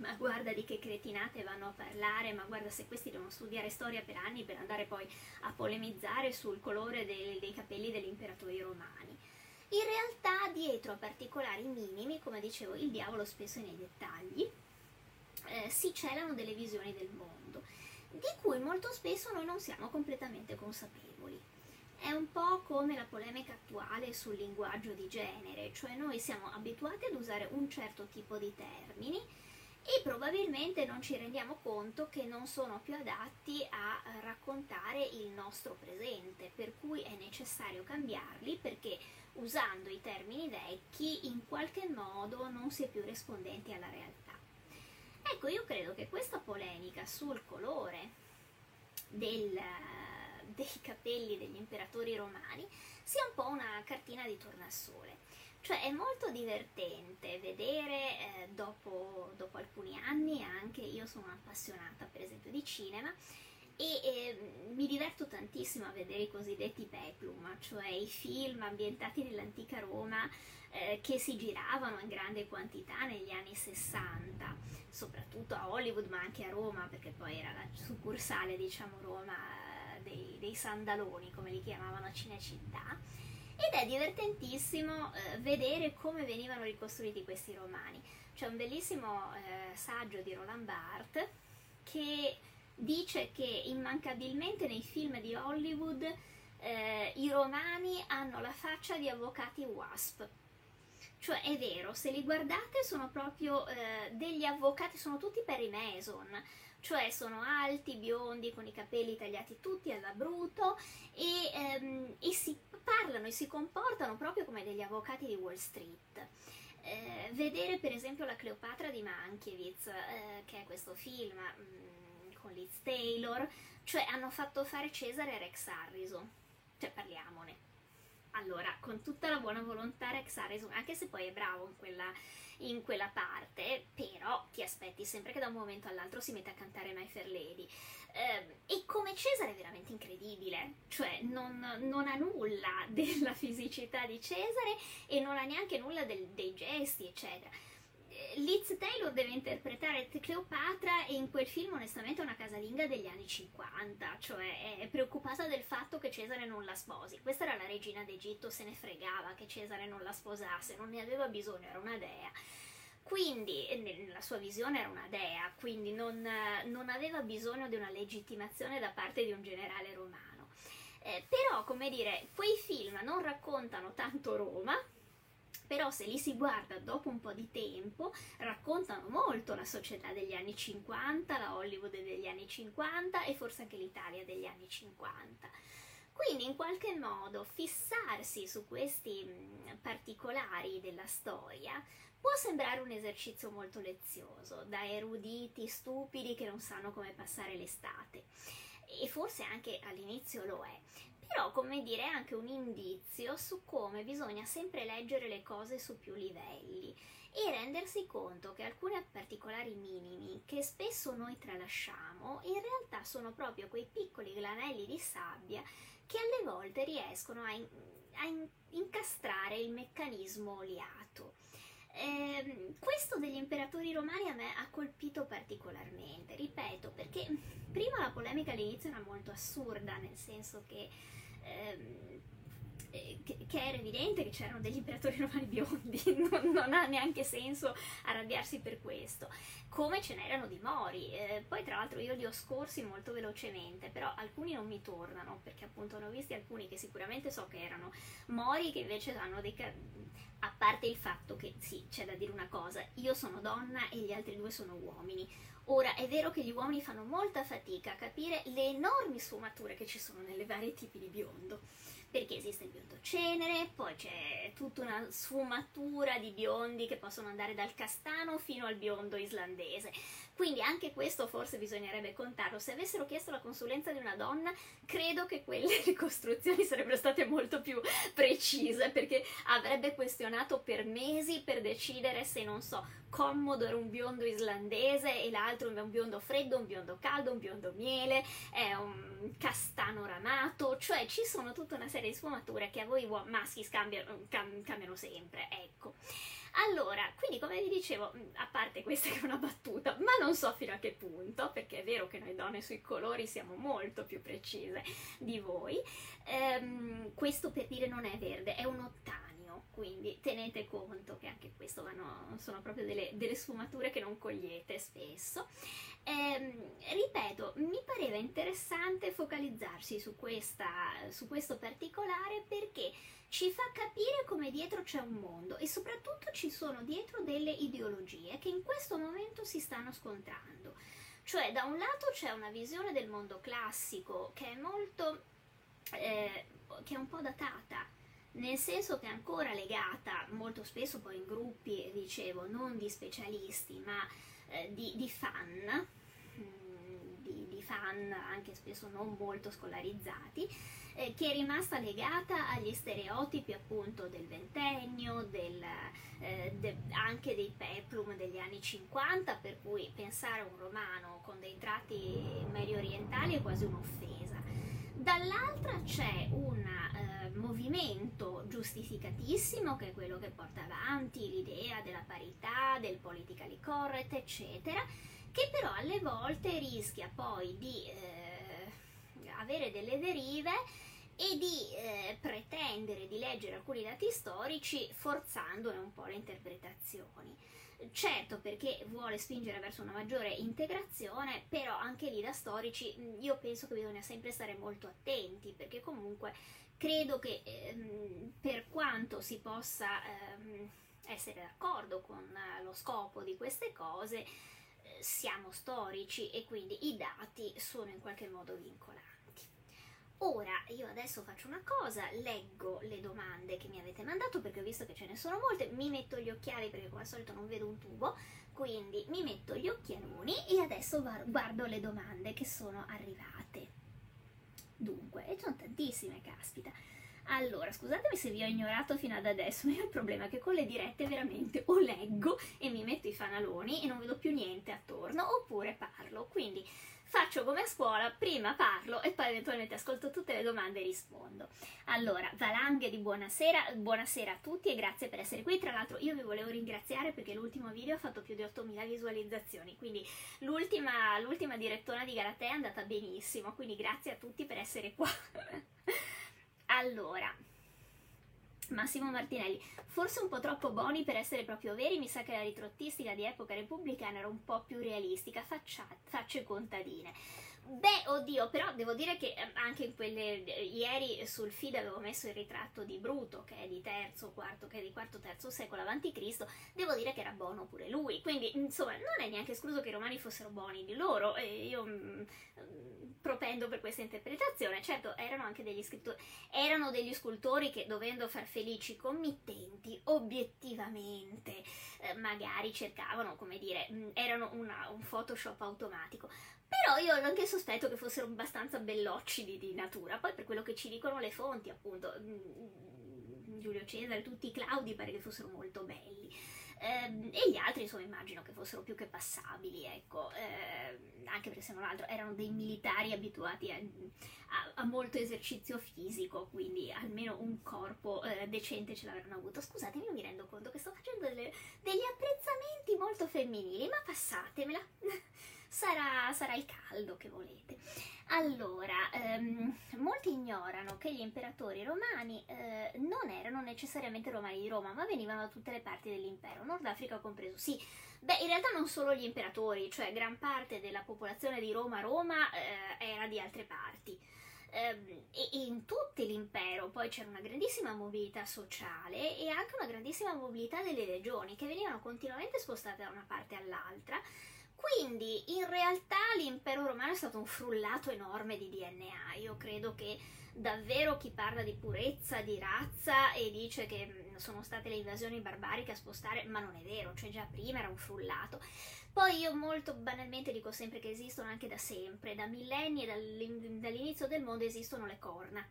ma guarda di che cretinate vanno a parlare, ma guarda se questi devono studiare storia per anni per andare poi a polemizzare sul colore dei capelli degli imperatori romani. In realtà dietro a particolari minimi, come dicevo, il diavolo spesso è nei dettagli, si celano delle visioni del mondo, di cui molto spesso noi non siamo completamente consapevoli. È un po' come la polemica attuale sul linguaggio di genere, cioè noi siamo abituati ad usare un certo tipo di termini e probabilmente non ci rendiamo conto che non sono più adatti a raccontare il nostro presente, per cui è necessario cambiarli perché usando i termini vecchi in qualche modo non si è più rispondenti alla realtà. Ecco, io credo che questa polemica sul colore dei capelli degli imperatori romani sia un po' una cartina di tornasole. Cioè è molto divertente vedere dopo alcuni anni, anche io sono un'appassionata per esempio di cinema, e mi diverto tantissimo a vedere i cosiddetti peplum, cioè i film ambientati nell'antica Roma che si giravano in grande quantità negli anni 60, soprattutto a Hollywood ma anche a Roma, perché poi era la succursale, diciamo, Roma dei sandaloni, come li chiamavano a Cinecittà, ed è divertentissimo vedere come venivano ricostruiti questi romani. C'è un bellissimo saggio di Roland Barthes che dice che immancabilmente nei film di Hollywood i romani hanno la faccia di avvocati WASP. Cioè è vero, se li guardate sono proprio degli avvocati, sono tutti Perry Mason, cioè sono alti, biondi, con i capelli tagliati tutti alla Bruto e si parlano e si comportano proprio come degli avvocati di Wall Street. Vedere per esempio la Cleopatra di Mankiewicz, che è questo film con Liz Taylor, cioè hanno fatto fare Cesare a Rex Harrison, cioè parliamone. Allora, con tutta la buona volontà Rex Harrison, anche se poi è bravo in quella parte, però ti aspetti sempre che da un momento all'altro si metta a cantare My Fair Lady. E come Cesare è veramente incredibile, cioè non ha nulla della fisicità di Cesare e non ha neanche nulla dei gesti, eccetera. Liz Taylor deve interpretare Cleopatra e in quel film onestamente è una casalinga degli anni 50, cioè è preoccupata del fatto che Cesare non la sposi. Questa era la regina d'Egitto, se ne fregava che Cesare non la sposasse, non ne aveva bisogno, era una dea. Quindi nella sua visione era una dea, quindi non aveva bisogno di una legittimazione da parte di un generale romano. Però, come dire, quei film non raccontano tanto Roma, però se li si guarda dopo un po' di tempo raccontano molto la società degli anni 50, la Hollywood degli anni 50 e forse anche l'Italia degli anni 50. Quindi in qualche modo fissarsi su questi particolari della storia può sembrare un esercizio molto lezioso, da eruditi stupidi che non sanno come passare l'estate. e forse anche all'inizio lo è, però come dire è anche un indizio su come bisogna sempre leggere le cose su più livelli e rendersi conto che alcuni particolari minimi che spesso noi tralasciamo in realtà sono proprio quei piccoli granelli di sabbia che alle volte riescono a incastrare il meccanismo oliato. Questo degli imperatori romani a me ha colpito particolarmente, ripeto, perché prima la polemica all'inizio era molto assurda, nel senso che era evidente che c'erano degli imperatori romani biondi, non ha neanche senso arrabbiarsi per questo, come ce n'erano di mori. Poi tra l'altro io li ho scorsi molto velocemente, però alcuni non mi tornano, perché appunto ne ho visti alcuni che sicuramente so che erano mori, che invece hanno dei... A parte il fatto che sì, c'è da dire una cosa, io sono donna e gli altri due sono uomini. Ora, è vero che gli uomini fanno molta fatica a capire le enormi sfumature che ci sono nelle varie tipi di biondo, perché esiste il biondo cenere, poi c'è tutta una sfumatura di biondi che possono andare dal castano fino al biondo islandese, quindi anche questo forse bisognerebbe contarlo. Se avessero chiesto la consulenza di una donna, credo che quelle ricostruzioni sarebbero state molto più precise, perché avrebbe questionato per mesi per decidere se, non so, Commodo era un biondo islandese e l'altro è un biondo freddo, un biondo caldo, un biondo miele, è un castano ramato, cioè ci sono tutta una serie di sfumature che a voi maschi cambiano sempre, ecco. Allora, quindi come vi dicevo, a parte questa che è una battuta, ma non so fino a che punto, perché è vero che noi donne sui colori siamo molto più precise di voi, questo per dire non è verde, è un ottano. Quindi tenete conto che anche questo sono proprio delle sfumature che non cogliete spesso. Ripeto, mi pareva interessante focalizzarsi su questo particolare, perché ci fa capire come dietro c'è un mondo e soprattutto ci sono dietro delle ideologie che in questo momento si stanno scontrando. Cioè, da un lato c'è una visione del mondo classico che è molto che è un po' datata, nel senso che è ancora legata molto spesso poi in gruppi, dicevo, non di specialisti ma di fan anche spesso non molto scolarizzati, che è rimasta legata agli stereotipi appunto del ventennio, anche dei peplum degli anni 50, per cui pensare a un romano con dei tratti medio orientali è quasi un'offesa. Dall'altra c'è un movimento giustificatissimo che è quello che porta avanti l'idea della parità, del politically correct, eccetera, che però alle volte rischia poi di avere delle derive e di pretendere di leggere alcuni dati storici forzandone un po' le interpretazioni. Certo, perché vuole spingere verso una maggiore integrazione, però anche lì da storici io penso che bisogna sempre stare molto attenti, perché comunque credo che per quanto si possa essere d'accordo con lo scopo di queste cose, siamo storici e quindi i dati sono in qualche modo vincolanti. Ora, io adesso faccio una cosa, leggo le domande che mi avete mandato perché ho visto che ce ne sono molte, mi metto gli occhiali perché come al solito non vedo un tubo, quindi mi metto gli occhialoni e adesso guardo le domande che sono arrivate. Dunque, e sono tantissime, caspita. Allora, scusatemi se vi ho ignorato fino ad adesso, ma il problema è che con le dirette veramente o leggo e mi metto i fanaloni e non vedo più niente attorno, oppure parlo, quindi... Faccio come a scuola, prima parlo e poi eventualmente ascolto tutte le domande e rispondo. Allora, Valanghe di buonasera a tutti e grazie per essere qui. Tra l'altro io vi volevo ringraziare perché l'ultimo video ha fatto più di 8.000 visualizzazioni, quindi l'ultima direttona di Galatea è andata benissimo, quindi grazie a tutti per essere qua. Allora... Massimo Martinelli, forse un po' troppo buoni per essere proprio veri, mi sa che la ritrottistica di epoca repubblicana era un po' più realistica, facce contadine. Beh, oddio, però devo dire che anche in quelle ieri sul feed avevo messo il ritratto di Bruto, che è di IV-III secolo a.C., devo dire che era buono pure lui, quindi insomma non è neanche escluso che i romani fossero buoni di loro, e io propendo per questa interpretazione. Certo, erano anche degli scultori che, dovendo far felici i committenti, obiettivamente magari cercavano, come dire, erano un Photoshop automatico. Però io ho anche sospetto che fossero abbastanza bellocidi di natura, poi per quello che ci dicono le fonti, appunto, Giulio Cesare, tutti i Claudi pare che fossero molto belli, e gli altri insomma immagino che fossero più che passabili, ecco, anche perché se non altro erano dei militari abituati a molto esercizio fisico, quindi almeno un corpo decente ce l'avranno avuto. Scusatemi, io mi rendo conto che sto facendo degli apprezzamenti molto femminili, ma passatemela. Sarà il caldo che volete. Allora, molti ignorano che gli imperatori romani non erano necessariamente romani di Roma, ma venivano da tutte le parti dell'impero, Nord Africa compreso. Sì, beh, in realtà non solo gli imperatori, cioè gran parte della popolazione di Roma era di altre parti. E in tutto l'impero poi c'era una grandissima mobilità sociale e anche una grandissima mobilità delle legioni, che venivano continuamente spostate da una parte all'altra. Quindi in realtà l'impero romano è stato un frullato enorme di DNA. Io credo che davvero chi parla di purezza, di razza e dice che sono state le invasioni barbariche a spostare, ma non è vero, cioè già prima era un frullato. Poi io molto banalmente dico sempre che esistono anche da sempre, da millenni e dall'inizio del mondo esistono le corna.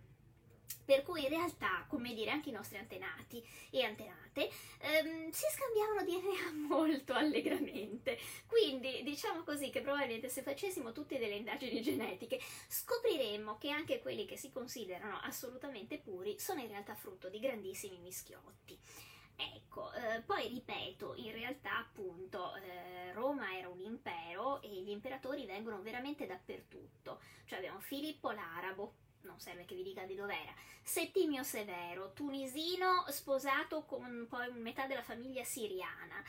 Per cui in realtà, come dire, anche i nostri antenati e antenate si scambiavano DNA molto allegramente. Quindi diciamo così che probabilmente se facessimo tutte delle indagini genetiche scopriremmo che anche quelli che si considerano assolutamente puri sono in realtà frutto di grandissimi mischiotti. Ecco, poi ripeto, in realtà appunto Roma era un impero e gli imperatori vengono veramente dappertutto. Cioè abbiamo Filippo l'Arabo, non serve che vi dica di dov'era, Settimio Severo, tunisino sposato con poi metà della famiglia siriana,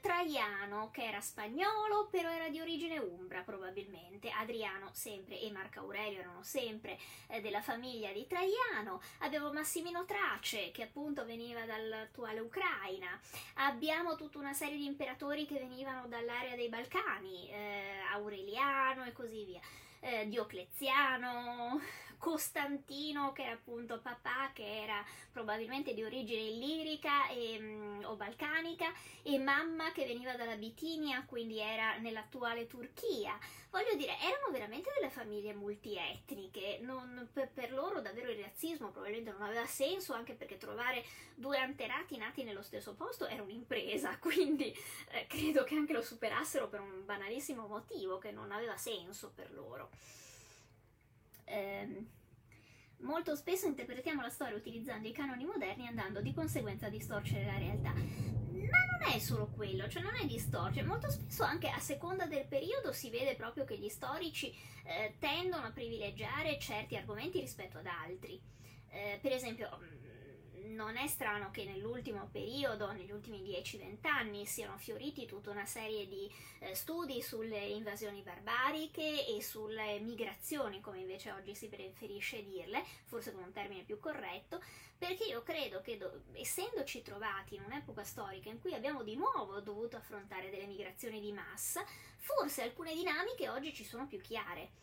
Traiano che era spagnolo però era di origine umbra probabilmente, Adriano sempre e Marco Aurelio erano sempre della famiglia di Traiano, abbiamo Massimino Trace che appunto veniva dall'attuale Ucraina, abbiamo tutta una serie di imperatori che venivano dall'area dei Balcani, Aureliano e così via. Diocleziano, Costantino che era appunto papà, che era probabilmente di origine illirica o balcanica, e mamma che veniva dalla Bitinia, quindi era nell'attuale Turchia. Voglio dire, erano veramente delle famiglie multietniche, per loro davvero il razzismo probabilmente non aveva senso, anche perché trovare due antenati nati nello stesso posto era un'impresa, quindi credo che anche lo superassero per un banalissimo motivo che non aveva senso per loro. Molto spesso interpretiamo la storia utilizzando i canoni moderni, andando di conseguenza a distorcere la realtà, ma non è solo quello, cioè non è distorcere, molto spesso anche a seconda del periodo si vede proprio che gli storici tendono a privilegiare certi argomenti rispetto ad altri. Per esempio, non è strano che nell'ultimo periodo, negli ultimi 10-20 anni, siano fioriti tutta una serie di studi sulle invasioni barbariche e sulle migrazioni, come invece oggi si preferisce dirle, forse con un termine più corretto, perché io credo che essendoci trovati in un'epoca storica in cui abbiamo di nuovo dovuto affrontare delle migrazioni di massa, forse alcune dinamiche oggi ci sono più chiare.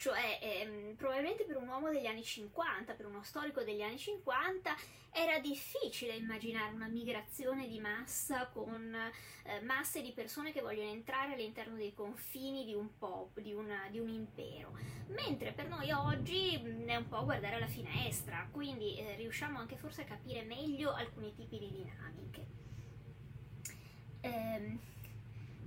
Cioè, probabilmente per un uomo degli anni 50, per uno storico degli anni 50, era difficile immaginare una migrazione di massa con masse di persone che vogliono entrare all'interno dei confini di un popolo, di un impero. Mentre per noi oggi è un po' guardare alla finestra, quindi riusciamo anche forse a capire meglio alcuni tipi di dinamiche.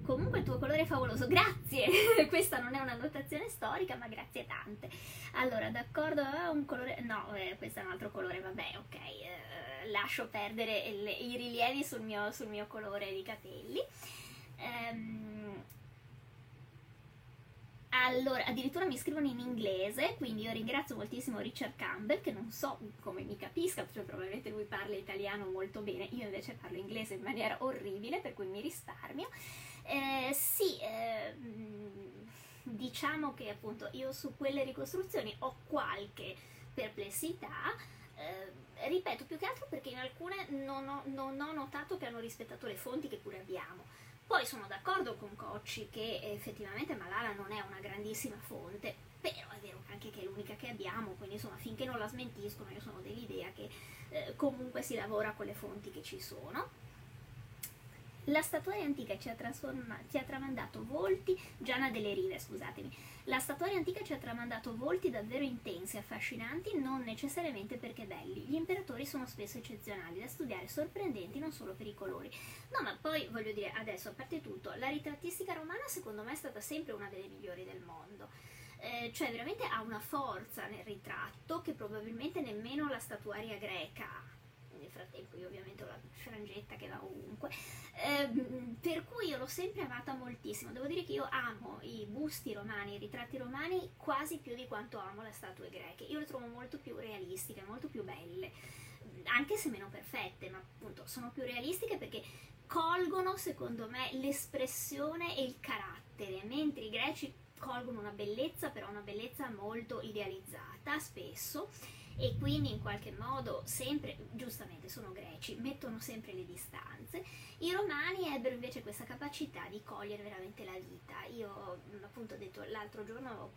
Comunque il tuo colore è favoloso, grazie! Questa non è una notazione storica, ma grazie tante. Allora, d'accordo, un colore... No, questo è un altro colore, vabbè, ok. Lascio perdere i rilievi sul mio colore di capelli. Allora, addirittura mi scrivono in inglese, quindi io ringrazio moltissimo Richard Campbell, che non so come mi capisca, perché probabilmente lui parla italiano molto bene, io invece parlo inglese in maniera orribile, per cui mi risparmio. Diciamo che appunto io su quelle ricostruzioni ho qualche perplessità, ripeto, più che altro perché in alcune non ho notato che hanno rispettato le fonti che pure abbiamo. Poi sono d'accordo con Cocci che effettivamente Malala non è una grandissima fonte, però è vero anche che è l'unica che abbiamo, quindi insomma finché non la smentiscono io sono dell'idea che comunque si lavora con le fonti che ci sono. La statuaria antica ci ha tramandato volti, Gianna delle Rive, scusatemi. La statuaria antica ci ha tramandato volti davvero intensi, affascinanti, non necessariamente perché belli. Gli imperatori sono spesso eccezionali, da studiare, sorprendenti non solo per i colori. No, ma poi, voglio dire, adesso, a parte tutto, la ritrattistica romana secondo me è stata sempre una delle migliori del mondo. Cioè veramente ha una forza nel ritratto che probabilmente nemmeno la statuaria greca ha. Nel frattempo io ovviamente ho la frangetta che va ovunque, per cui io l'ho sempre amata moltissimo. Devo dire che io amo i busti romani, i ritratti romani quasi più di quanto amo le statue greche. Io le trovo molto più realistiche, molto più belle, anche se meno perfette, ma appunto sono più realistiche perché colgono secondo me l'espressione e il carattere, mentre i greci colgono una bellezza, però una bellezza molto idealizzata spesso, e quindi in qualche modo sempre, giustamente sono greci, mettono sempre le distanze. I romani ebbero invece questa capacità di cogliere veramente la vita. Io appunto ho detto l'altro giorno,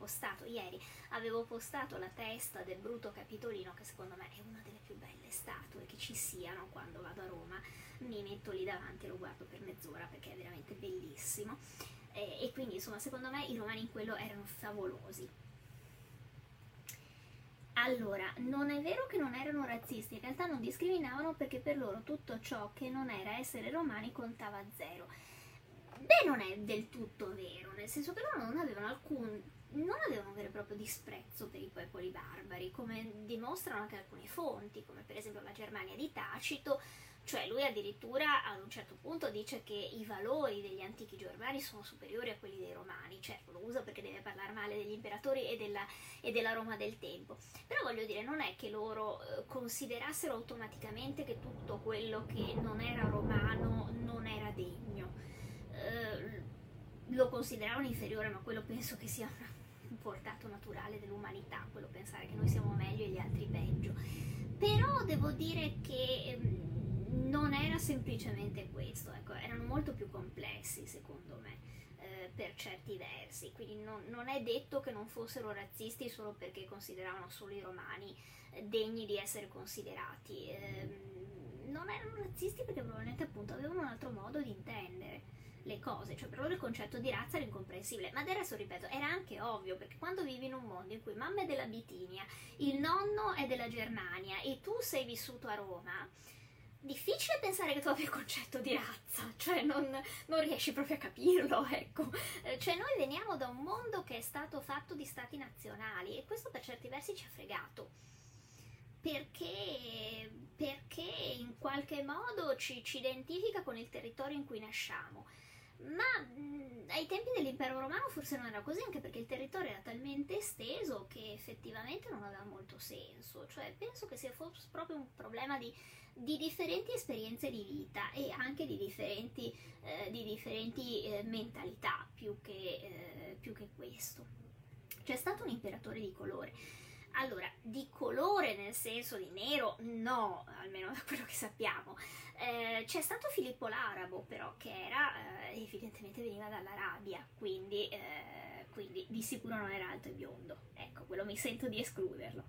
ieri avevo postato la testa del Bruto Capitolino, che secondo me è una delle più belle statue che ci siano. Quando vado a Roma mi metto lì davanti e lo guardo per mezz'ora perché è veramente bellissimo, e quindi insomma secondo me i romani in quello erano favolosi. Allora, non è vero che non erano razzisti, in realtà non discriminavano perché per loro tutto ciò che non era essere romani contava zero. Beh, non è del tutto vero, nel senso che loro non avevano un vero e proprio disprezzo per i popoli barbari, come dimostrano anche alcune fonti, come per esempio la Germania di Tacito. Cioè lui addirittura ad un certo punto dice che i valori degli antichi germani sono superiori a quelli dei romani. Certo, lo usa perché deve parlare male degli imperatori e della Roma del tempo, però voglio dire, non è che loro considerassero automaticamente che tutto quello che non era romano non era degno, lo consideravano inferiore, ma quello penso che sia un portato naturale dell'umanità, quello pensare che noi siamo meglio e gli altri peggio. Però devo dire che non era semplicemente questo, ecco, erano molto più complessi secondo me, per certi versi, quindi non è detto che non fossero razzisti solo perché consideravano solo i romani degni di essere considerati. Non erano razzisti perché probabilmente appunto avevano un altro modo di intendere le cose, cioè per loro il concetto di razza era incomprensibile, ma del resto, ripeto, era anche ovvio, perché quando vivi in un mondo in cui mamma è della Bitinia, il nonno è della Germania e tu sei vissuto a Roma, difficile pensare che tu abbia il concetto di razza, cioè non riesci proprio a capirlo, ecco. Cioè noi veniamo da un mondo che è stato fatto di stati nazionali e questo per certi versi ci ha fregato, perché in qualche modo ci identifica con il territorio in cui nasciamo. Ma ai tempi dell'impero romano forse non era così, anche perché il territorio era talmente esteso che effettivamente non aveva molto senso. Cioè penso che sia proprio un problema di differenti esperienze di vita e anche di differenti mentalità più che questo. C'è stato un imperatore di colore. Allora, di colore nel senso di nero, no, almeno da quello che sappiamo. C'è stato Filippo l'Arabo, però, che era, evidentemente veniva dall'Arabia, quindi di sicuro non era alto e biondo. Ecco, quello mi sento di escluderlo.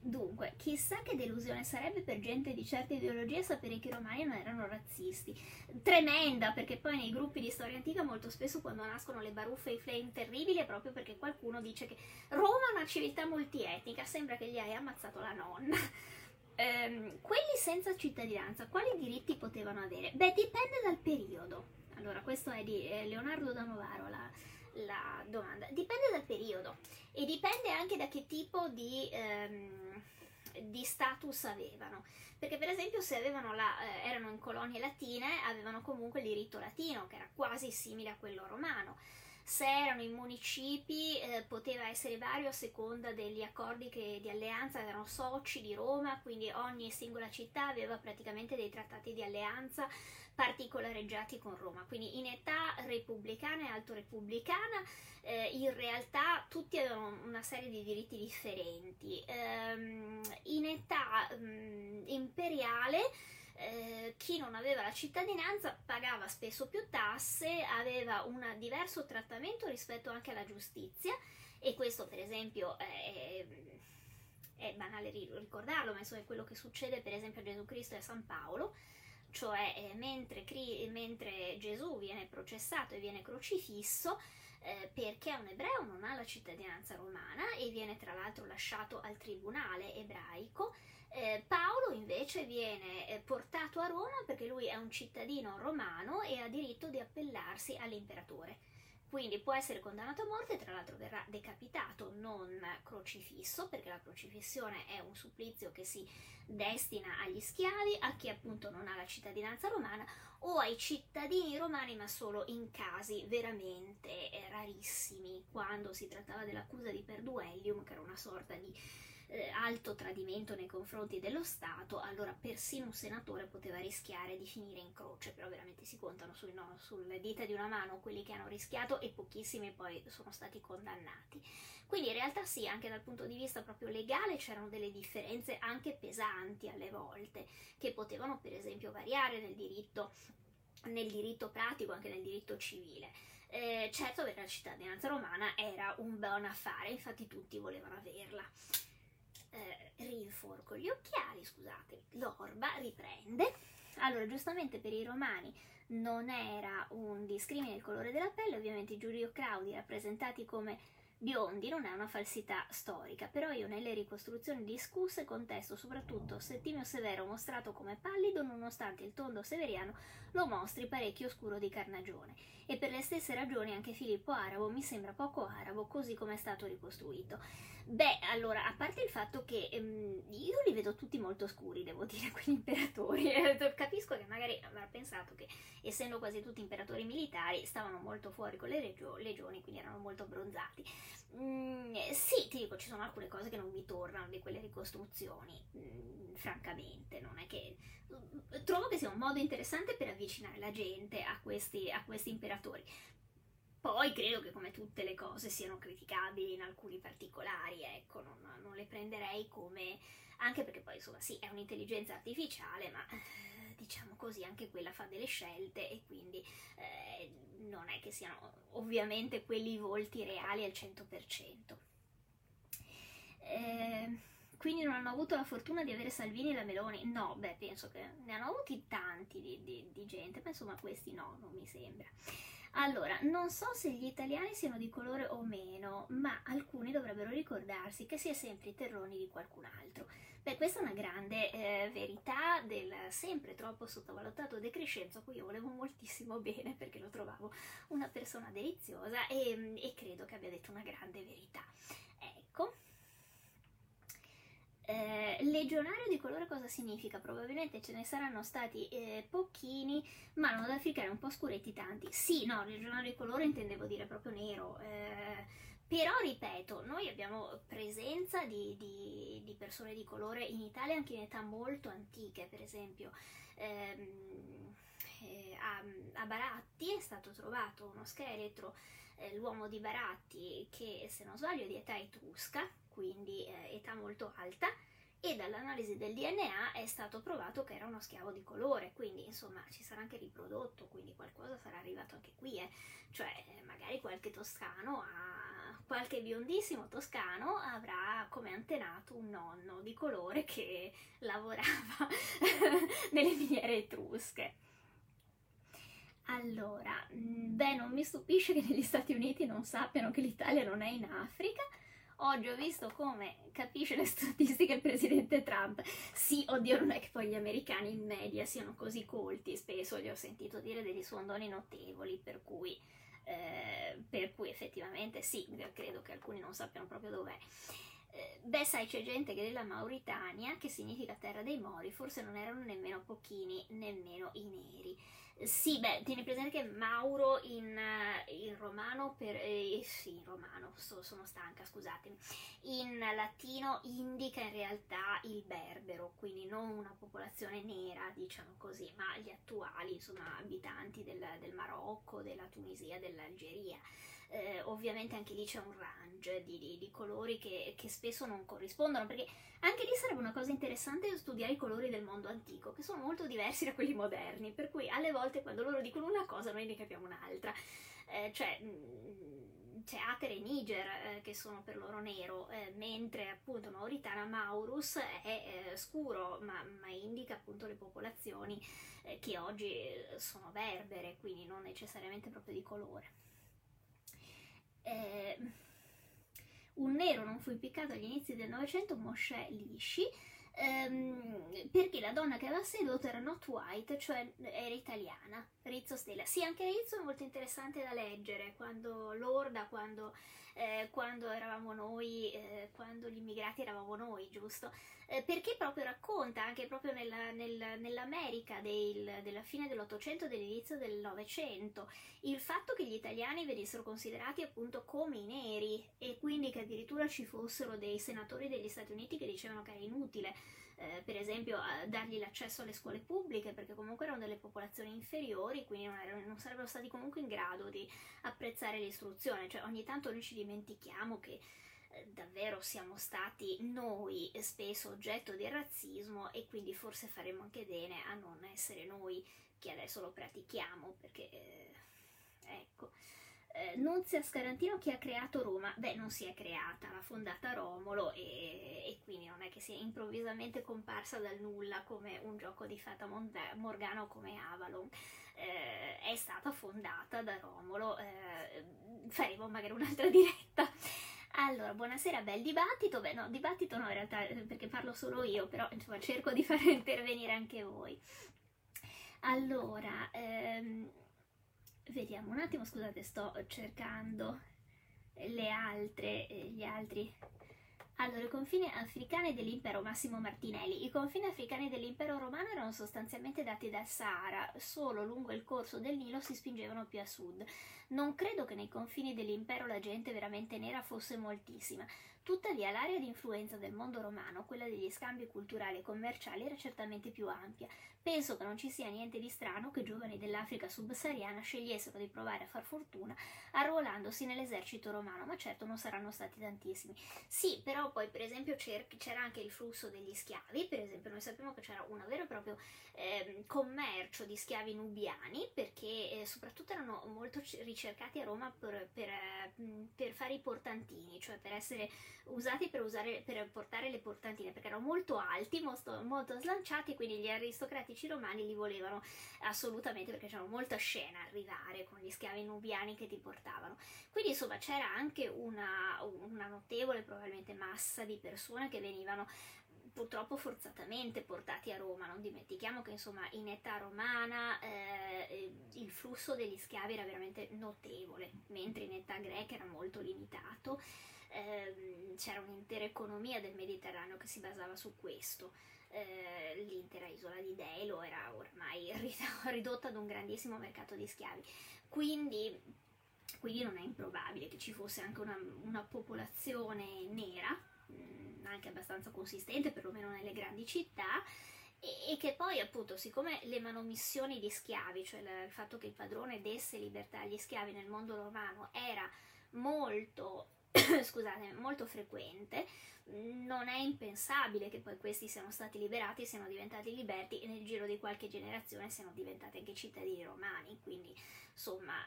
Dunque, chissà che delusione sarebbe per gente di certe ideologie sapere che i romani non erano razzisti. Tremenda, perché poi nei gruppi di storia antica molto spesso quando nascono le baruffe e i flame terribili è proprio perché qualcuno dice che Roma è una civiltà multietnica, sembra che gli hai ammazzato la nonna. Quelli senza cittadinanza, quali diritti potevano avere? Beh, dipende dal periodo. Allora, questo è di Leonardo da Novaro, la domanda. Dipende dal periodo e dipende anche da che tipo di status avevano, perché per esempio se avevano erano in colonie latine avevano comunque il diritto latino, che era quasi simile a quello romano. Se erano in municipi poteva essere vario a seconda degli accordi di alleanza, erano soci di Roma, quindi ogni singola città aveva praticamente dei trattati di alleanza particolareggiati con Roma, quindi in età repubblicana e alto repubblicana in realtà tutti avevano una serie di diritti differenti. In età imperiale chi non aveva la cittadinanza pagava spesso più tasse, aveva un diverso trattamento rispetto anche alla giustizia, e questo per esempio è banale ricordarlo, ma insomma è quello che succede per esempio a Gesù Cristo e a San Paolo. cioè mentre Gesù viene processato e viene crocifisso, perché un ebreo non ha la cittadinanza romana e viene tra l'altro lasciato al tribunale ebraico, Paolo invece viene portato a Roma perché lui è un cittadino romano e ha diritto di appellarsi all'imperatore, quindi può essere condannato a morte, tra l'altro verrà decapitato, non crocifisso, perché la crocifissione è un supplizio che si destina agli schiavi, a chi appunto non ha la cittadinanza romana o ai cittadini romani, ma solo in casi veramente rarissimi, quando si trattava dell'accusa di perduellium, che era una sorta di alto tradimento nei confronti dello Stato, allora persino un senatore poteva rischiare di finire in croce, però veramente si contano sulle dita di una mano quelli che hanno rischiato, e pochissimi poi sono stati condannati. Quindi in realtà sì, anche dal punto di vista proprio legale c'erano delle differenze anche pesanti alle volte, che potevano per esempio variare nel diritto pratico, anche nel diritto civile. Certo, avere la cittadinanza romana era un buon affare, infatti tutti volevano averla. Rinforco gli occhiali, scusate, l'orba riprende. Allora, giustamente per i romani non era un discrimine il colore della pelle, ovviamente i giurocraudi rappresentati come biondi non è una falsità storica, però io nelle ricostruzioni discusse contesto soprattutto Settimio Severo mostrato come pallido, nonostante il tondo severiano lo mostri parecchio scuro di carnagione, e per le stesse ragioni anche Filippo Arabo mi sembra poco arabo così come è stato ricostruito. Beh, allora, a parte il fatto che io li vedo tutti molto scuri, devo dire, quegli imperatori, capisco che magari avrà pensato che essendo quasi tutti imperatori militari stavano molto fuori con le legioni, quindi erano molto bronzati. Sì, ti dico, ci sono alcune cose che non mi tornano di quelle ricostruzioni, francamente, non è che... Trovo che sia un modo interessante per avvicinare la gente a questi imperatori. Poi credo che come tutte le cose siano criticabili in alcuni particolari, ecco, non le prenderei come... Anche perché poi, insomma, sì, è un'intelligenza artificiale, ma diciamo così, anche quella fa delle scelte, e quindi non è che siano ovviamente quelli volti reali al 100%. Quindi non hanno avuto la fortuna di avere Salvini e la Meloni? No, beh, penso che ne hanno avuti tanti di gente, ma insomma questi no, non mi sembra. Allora, non so se gli italiani siano di colore o meno, ma alcuni dovrebbero ricordarsi che si è sempre i terroni di qualcun altro. Beh, questa è una grande verità del sempre troppo sottovalutato De Crescenzo, a cui io volevo moltissimo bene perché lo trovavo una persona deliziosa e credo che abbia detto una grande verità. Ecco. Legionario di colore cosa significa? Probabilmente ce ne saranno stati pochini, ma non da ficcare un po' scuretti tanti. Sì, no, legionario di colore intendevo dire proprio nero, però ripeto, noi abbiamo presenza di persone di colore in Italia anche in età molto antiche, per esempio a Baratti è stato trovato uno scheletro, l'uomo di Baratti, che se non sbaglio è di età etrusca, quindi età molto alta, e dall'analisi del DNA è stato provato che era uno schiavo di colore, quindi insomma ci sarà anche riprodotto, quindi qualcosa sarà arrivato anche qui, cioè magari qualche toscano, qualche biondissimo toscano avrà come antenato un nonno di colore che lavorava nelle miniere etrusche. Allora, beh, non mi stupisce che negli Stati Uniti non sappiano che l'Italia non è in Africa. Oggi ho visto come capisce le statistiche il presidente Trump. Sì, oddio, non è che poi gli americani in media siano così colti, spesso gli ho sentito dire degli suondoni notevoli, per cui effettivamente sì, credo che alcuni non sappiano proprio dov'è. Beh, sai, c'è gente che della Mauritania, che significa terra dei Mori, forse non erano nemmeno pochini, nemmeno i neri. Sì, beh, tieni presente che Mauro in romano, sono stanca, scusatemi, in latino indica in realtà il berbero, quindi non una popolazione nera, diciamo così, ma gli attuali, insomma, abitanti del Marocco, della Tunisia, dell'Algeria. Ovviamente anche lì c'è un range di colori che spesso non corrispondono, perché anche lì sarebbe una cosa interessante studiare i colori del mondo antico, che sono molto diversi da quelli moderni, per cui alle volte quando loro dicono una cosa noi ne capiamo un'altra. C'è Atere e Niger che sono per loro nero, mentre appunto Mauritania, Maurus è scuro, ma indica appunto le popolazioni che oggi sono berbere, quindi non necessariamente proprio di colore. Un nero non fu impiccato agli inizi del Novecento, Moshe Lisci, perché la donna che aveva sedotto era not white, cioè era italiana, Rizzo Stella. Sì, anche Rizzo è molto interessante da leggere, quando l'orda, quando eravamo noi, quando gli immigrati eravamo noi, giusto? Perché proprio racconta, anche proprio nell'America della fine dell'Ottocento e dell'inizio del Novecento, il fatto che gli italiani venissero considerati appunto come i neri, e quindi che addirittura ci fossero dei senatori degli Stati Uniti che dicevano che era inutile, per esempio, dargli l'accesso alle scuole pubbliche, perché comunque erano delle popolazioni inferiori, quindi non sarebbero stati comunque in grado di apprezzare l'istruzione. Cioè, ogni tanto noi ci dimentichiamo che davvero siamo stati noi spesso oggetto di razzismo, e quindi forse faremmo anche bene a non essere noi che adesso lo pratichiamo, perché ecco. Nunzia Scarantino, chi ha creato Roma? Beh, non si è creata, l'ha fondata Romolo, e quindi non è che sia improvvisamente comparsa dal nulla come un gioco di Fata Morgana o come Avalon. È stata fondata da Romolo. Faremo magari un'altra diretta. Allora, buonasera, bel dibattito. Beh, no, dibattito no, in realtà, perché parlo solo io, però insomma cerco di far intervenire anche voi. Allora, vediamo un attimo, scusate, sto cercando gli altri. Allora, i confini africani dell'impero, Massimo Martinelli. I confini africani dell'impero romano erano sostanzialmente dati dal Sahara, solo lungo il corso del Nilo si spingevano più a sud. Non credo che nei confini dell'impero la gente veramente nera fosse moltissima. Tuttavia l'area di influenza del mondo romano, quella degli scambi culturali e commerciali, era certamente più ampia. Penso che non ci sia niente di strano che giovani dell'Africa subsahariana scegliessero di provare a far fortuna arruolandosi nell'esercito romano, ma certo non saranno stati tantissimi. Sì, però poi per esempio c'era anche il flusso degli schiavi, per esempio noi sappiamo che c'era un vero e proprio commercio di schiavi nubiani, perché soprattutto erano molto ricercati a Roma per fare i portantini, cioè per essere usati per portare le portantine, perché erano molto alti, molto slanciati, quindi gli aristocratici romani li volevano assolutamente, perché c'era molta scena arrivare con gli schiavi nubiani che ti portavano. Quindi insomma c'era anche una notevole probabilmente massa di persone che venivano purtroppo forzatamente portati a Roma. Non dimentichiamo che insomma in età romana il flusso degli schiavi era veramente notevole, mentre in età greca era molto limitato. C'era un'intera economia del Mediterraneo che si basava su questo. L'intera isola di Delo era ormai ridotta ad un grandissimo mercato di schiavi, quindi non è improbabile che ci fosse anche una popolazione nera, anche abbastanza consistente, perlomeno nelle grandi città, e che poi appunto, siccome le manomissioni di schiavi, cioè il fatto che il padrone desse libertà agli schiavi nel mondo romano, era molto molto frequente, non è impensabile che poi questi siano stati liberati, siano diventati liberti, e nel giro di qualche generazione siano diventati anche cittadini romani. Quindi insomma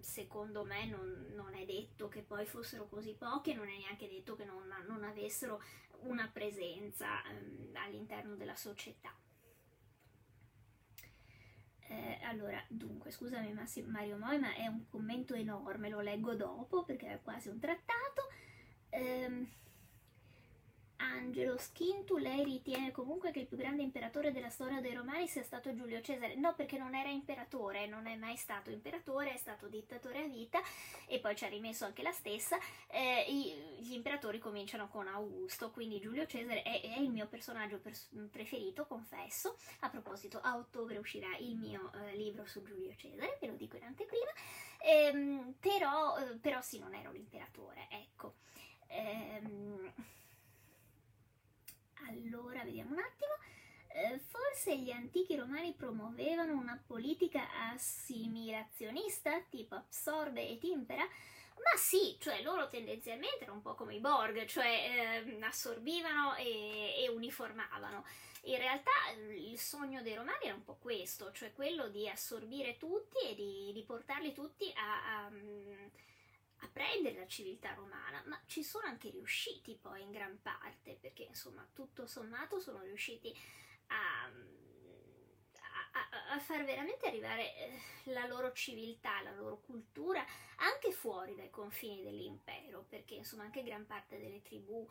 secondo me non è detto che poi fossero così pochi, non è neanche detto che non avessero una presenza all'interno della società. Allora, dunque, scusami Mario Moi, ma è un commento enorme, lo leggo dopo perché è quasi un trattato. Angelo Schintu, lei ritiene comunque che il più grande imperatore della storia dei Romani sia stato Giulio Cesare? No, perché non era imperatore, non è mai stato imperatore, è stato dittatore a vita, e poi ci ha rimesso anche la stessa. Gli imperatori cominciano con Augusto, quindi Giulio Cesare è il mio personaggio preferito, confesso. A proposito, a ottobre uscirà il mio libro su Giulio Cesare, ve lo dico in anteprima. Però sì, non era un imperatore, ecco. Allora, vediamo un attimo. Forse gli antichi romani promuovevano una politica assimilazionista, tipo absorbe e timpera? Ma sì, cioè loro tendenzialmente erano un po' come i Borg, cioè assorbivano e uniformavano. In realtà il sogno dei romani era un po' questo, cioè quello di assorbire tutti e di portarli tutti a prendere la civiltà romana, ma ci sono anche riusciti poi in gran parte, perché insomma tutto sommato sono riusciti a far veramente arrivare la loro civiltà, la loro cultura anche fuori dai confini dell'impero, perché insomma anche gran parte delle tribù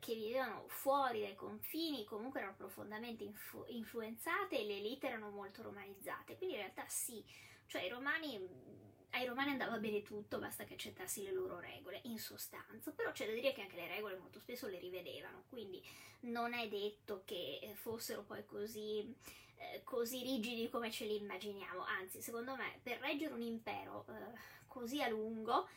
che vivevano fuori dai confini comunque erano profondamente influenzate e le elite erano molto romanizzate, quindi in realtà sì, cioè ai romani andava bene tutto, basta che accettassi le loro regole, in sostanza. Però c'è da dire che anche le regole molto spesso le rivedevano, quindi non è detto che fossero poi così rigidi come ce li immaginiamo, anzi secondo me per reggere un impero così a lungo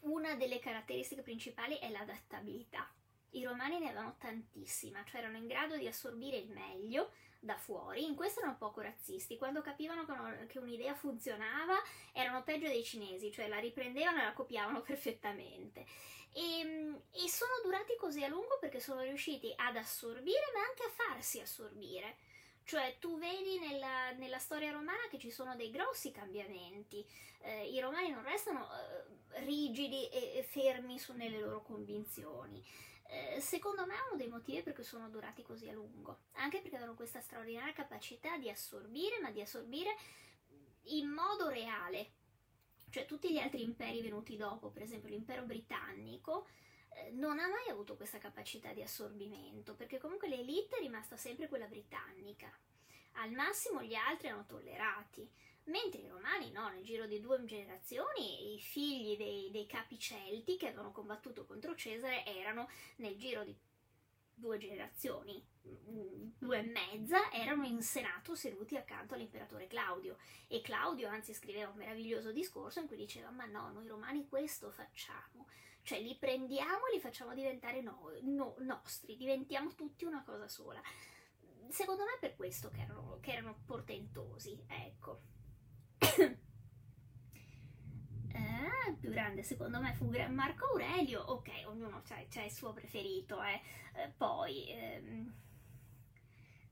una delle caratteristiche principali è l'adattabilità. I romani ne avevano tantissima, cioè erano in grado di assorbire il meglio da fuori, in questo erano poco razzisti, quando capivano che un'idea funzionava erano peggio dei cinesi, cioè la riprendevano e la copiavano perfettamente, e sono durati così a lungo perché sono riusciti ad assorbire ma anche a farsi assorbire. Cioè tu vedi nella storia romana che ci sono dei grossi cambiamenti, i romani non restano rigidi e fermi nelle loro convinzioni. Secondo me è uno dei motivi perché sono durati così a lungo, anche perché avevano questa straordinaria capacità di assorbire, ma di assorbire in modo reale. Cioè tutti gli altri imperi venuti dopo, per esempio l'impero britannico, non ha mai avuto questa capacità di assorbimento, perché comunque l'elite è rimasta sempre quella britannica, al massimo gli altri erano tollerati, mentre i romani no, nel giro di 2 generazioni i figli dei capi celti che avevano combattuto contro Cesare erano, nel giro di 2 generazioni, 2 e mezza, erano in senato seduti accanto all'imperatore Claudio, e Claudio anzi scriveva un meraviglioso discorso in cui diceva: ma no, noi romani questo facciamo, cioè li prendiamo e li facciamo diventare nostri, diventiamo tutti una cosa sola. Secondo me è per questo che erano portentosi, ecco. Il più grande secondo me fu Marco Aurelio. Ok, ognuno c'ha il suo preferito. Poi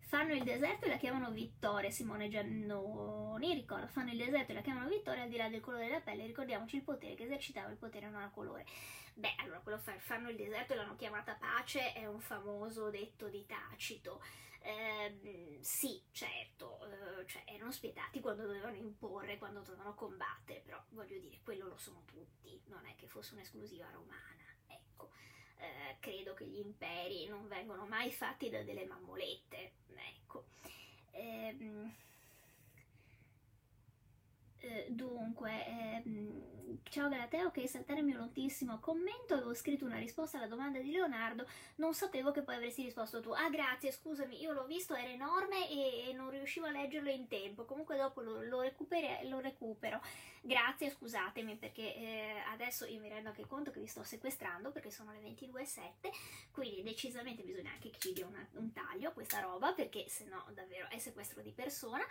fanno il deserto e la chiamano Vittoria. Simone Giannoni ricorda: fanno il deserto e la chiamano Vittoria, al di là del colore della pelle ricordiamoci il potere che esercitava, il potere non ha colore. Beh, allora quello fanno il deserto e l'hanno chiamata pace è un famoso detto di Tacito. Sì, certo, cioè erano spietati quando dovevano imporre, quando dovevano combattere, però voglio dire, quello lo sono tutti, non è che fosse un'esclusiva romana, ecco. Credo che gli imperi non vengono mai fatti da delle mammolette, ecco. Dunque, ciao Galatea, ok, saltare il mio lunghissimo commento, avevo scritto una risposta alla domanda di Leonardo, non sapevo che poi avresti risposto tu. Ah, grazie, scusami, io l'ho visto, era enorme e non riuscivo a leggerlo in tempo, comunque dopo lo recupero. Grazie, scusatemi, perché adesso io mi rendo anche conto che vi sto sequestrando, perché sono le 22:07, quindi decisamente bisogna anche che dia un taglio a questa roba, perché sennò davvero è sequestro di persona.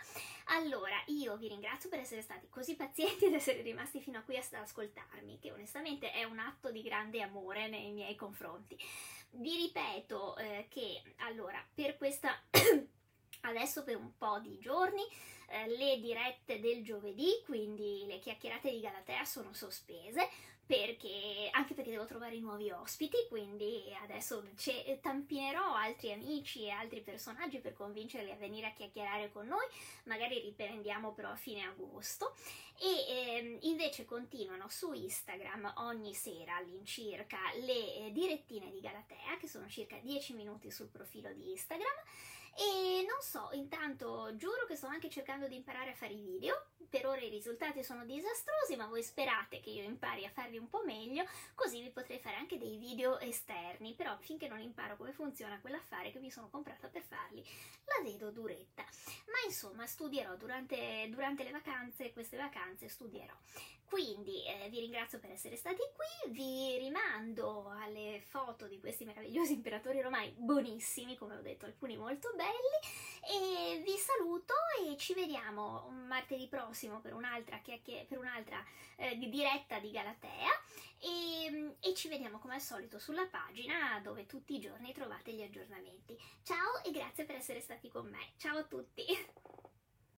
Allora, io vi ringrazio per essere stati così pazienti ed essere rimasti fino a qui ad ascoltarmi, che onestamente è un atto di grande amore nei miei confronti. Vi ripeto che allora per questa adesso per un po' di giorni le dirette del giovedì, quindi le chiacchierate di Galatea, sono sospese, anche perché devo trovare i nuovi ospiti, quindi adesso tampinerò altri amici e altri personaggi per convincerli a venire a chiacchierare con noi, magari riprendiamo però a fine agosto. E invece continuano su Instagram ogni sera all'incirca le direttine di Galatea, che sono circa 10 minuti sul profilo di Instagram. E non so, intanto giuro che sto anche cercando di imparare a fare i video, per ora i risultati sono disastrosi, ma voi sperate che io impari a farli un po' meglio, così vi potrei fare anche dei video esterni, però finché non imparo come funziona quell'affare che mi sono comprata per farli, la vedo duretta, ma insomma studierò durante le vacanze, queste vacanze studierò. Quindi vi ringrazio per essere stati qui, vi rimando alle foto di questi meravigliosi imperatori romani, buonissimi, come ho detto, alcuni molto belli, belli, e vi saluto e ci vediamo martedì prossimo per un'altra diretta di Galatea, e ci vediamo come al solito sulla pagina dove tutti i giorni trovate gli aggiornamenti. Ciao e grazie per essere stati con me, ciao a tutti!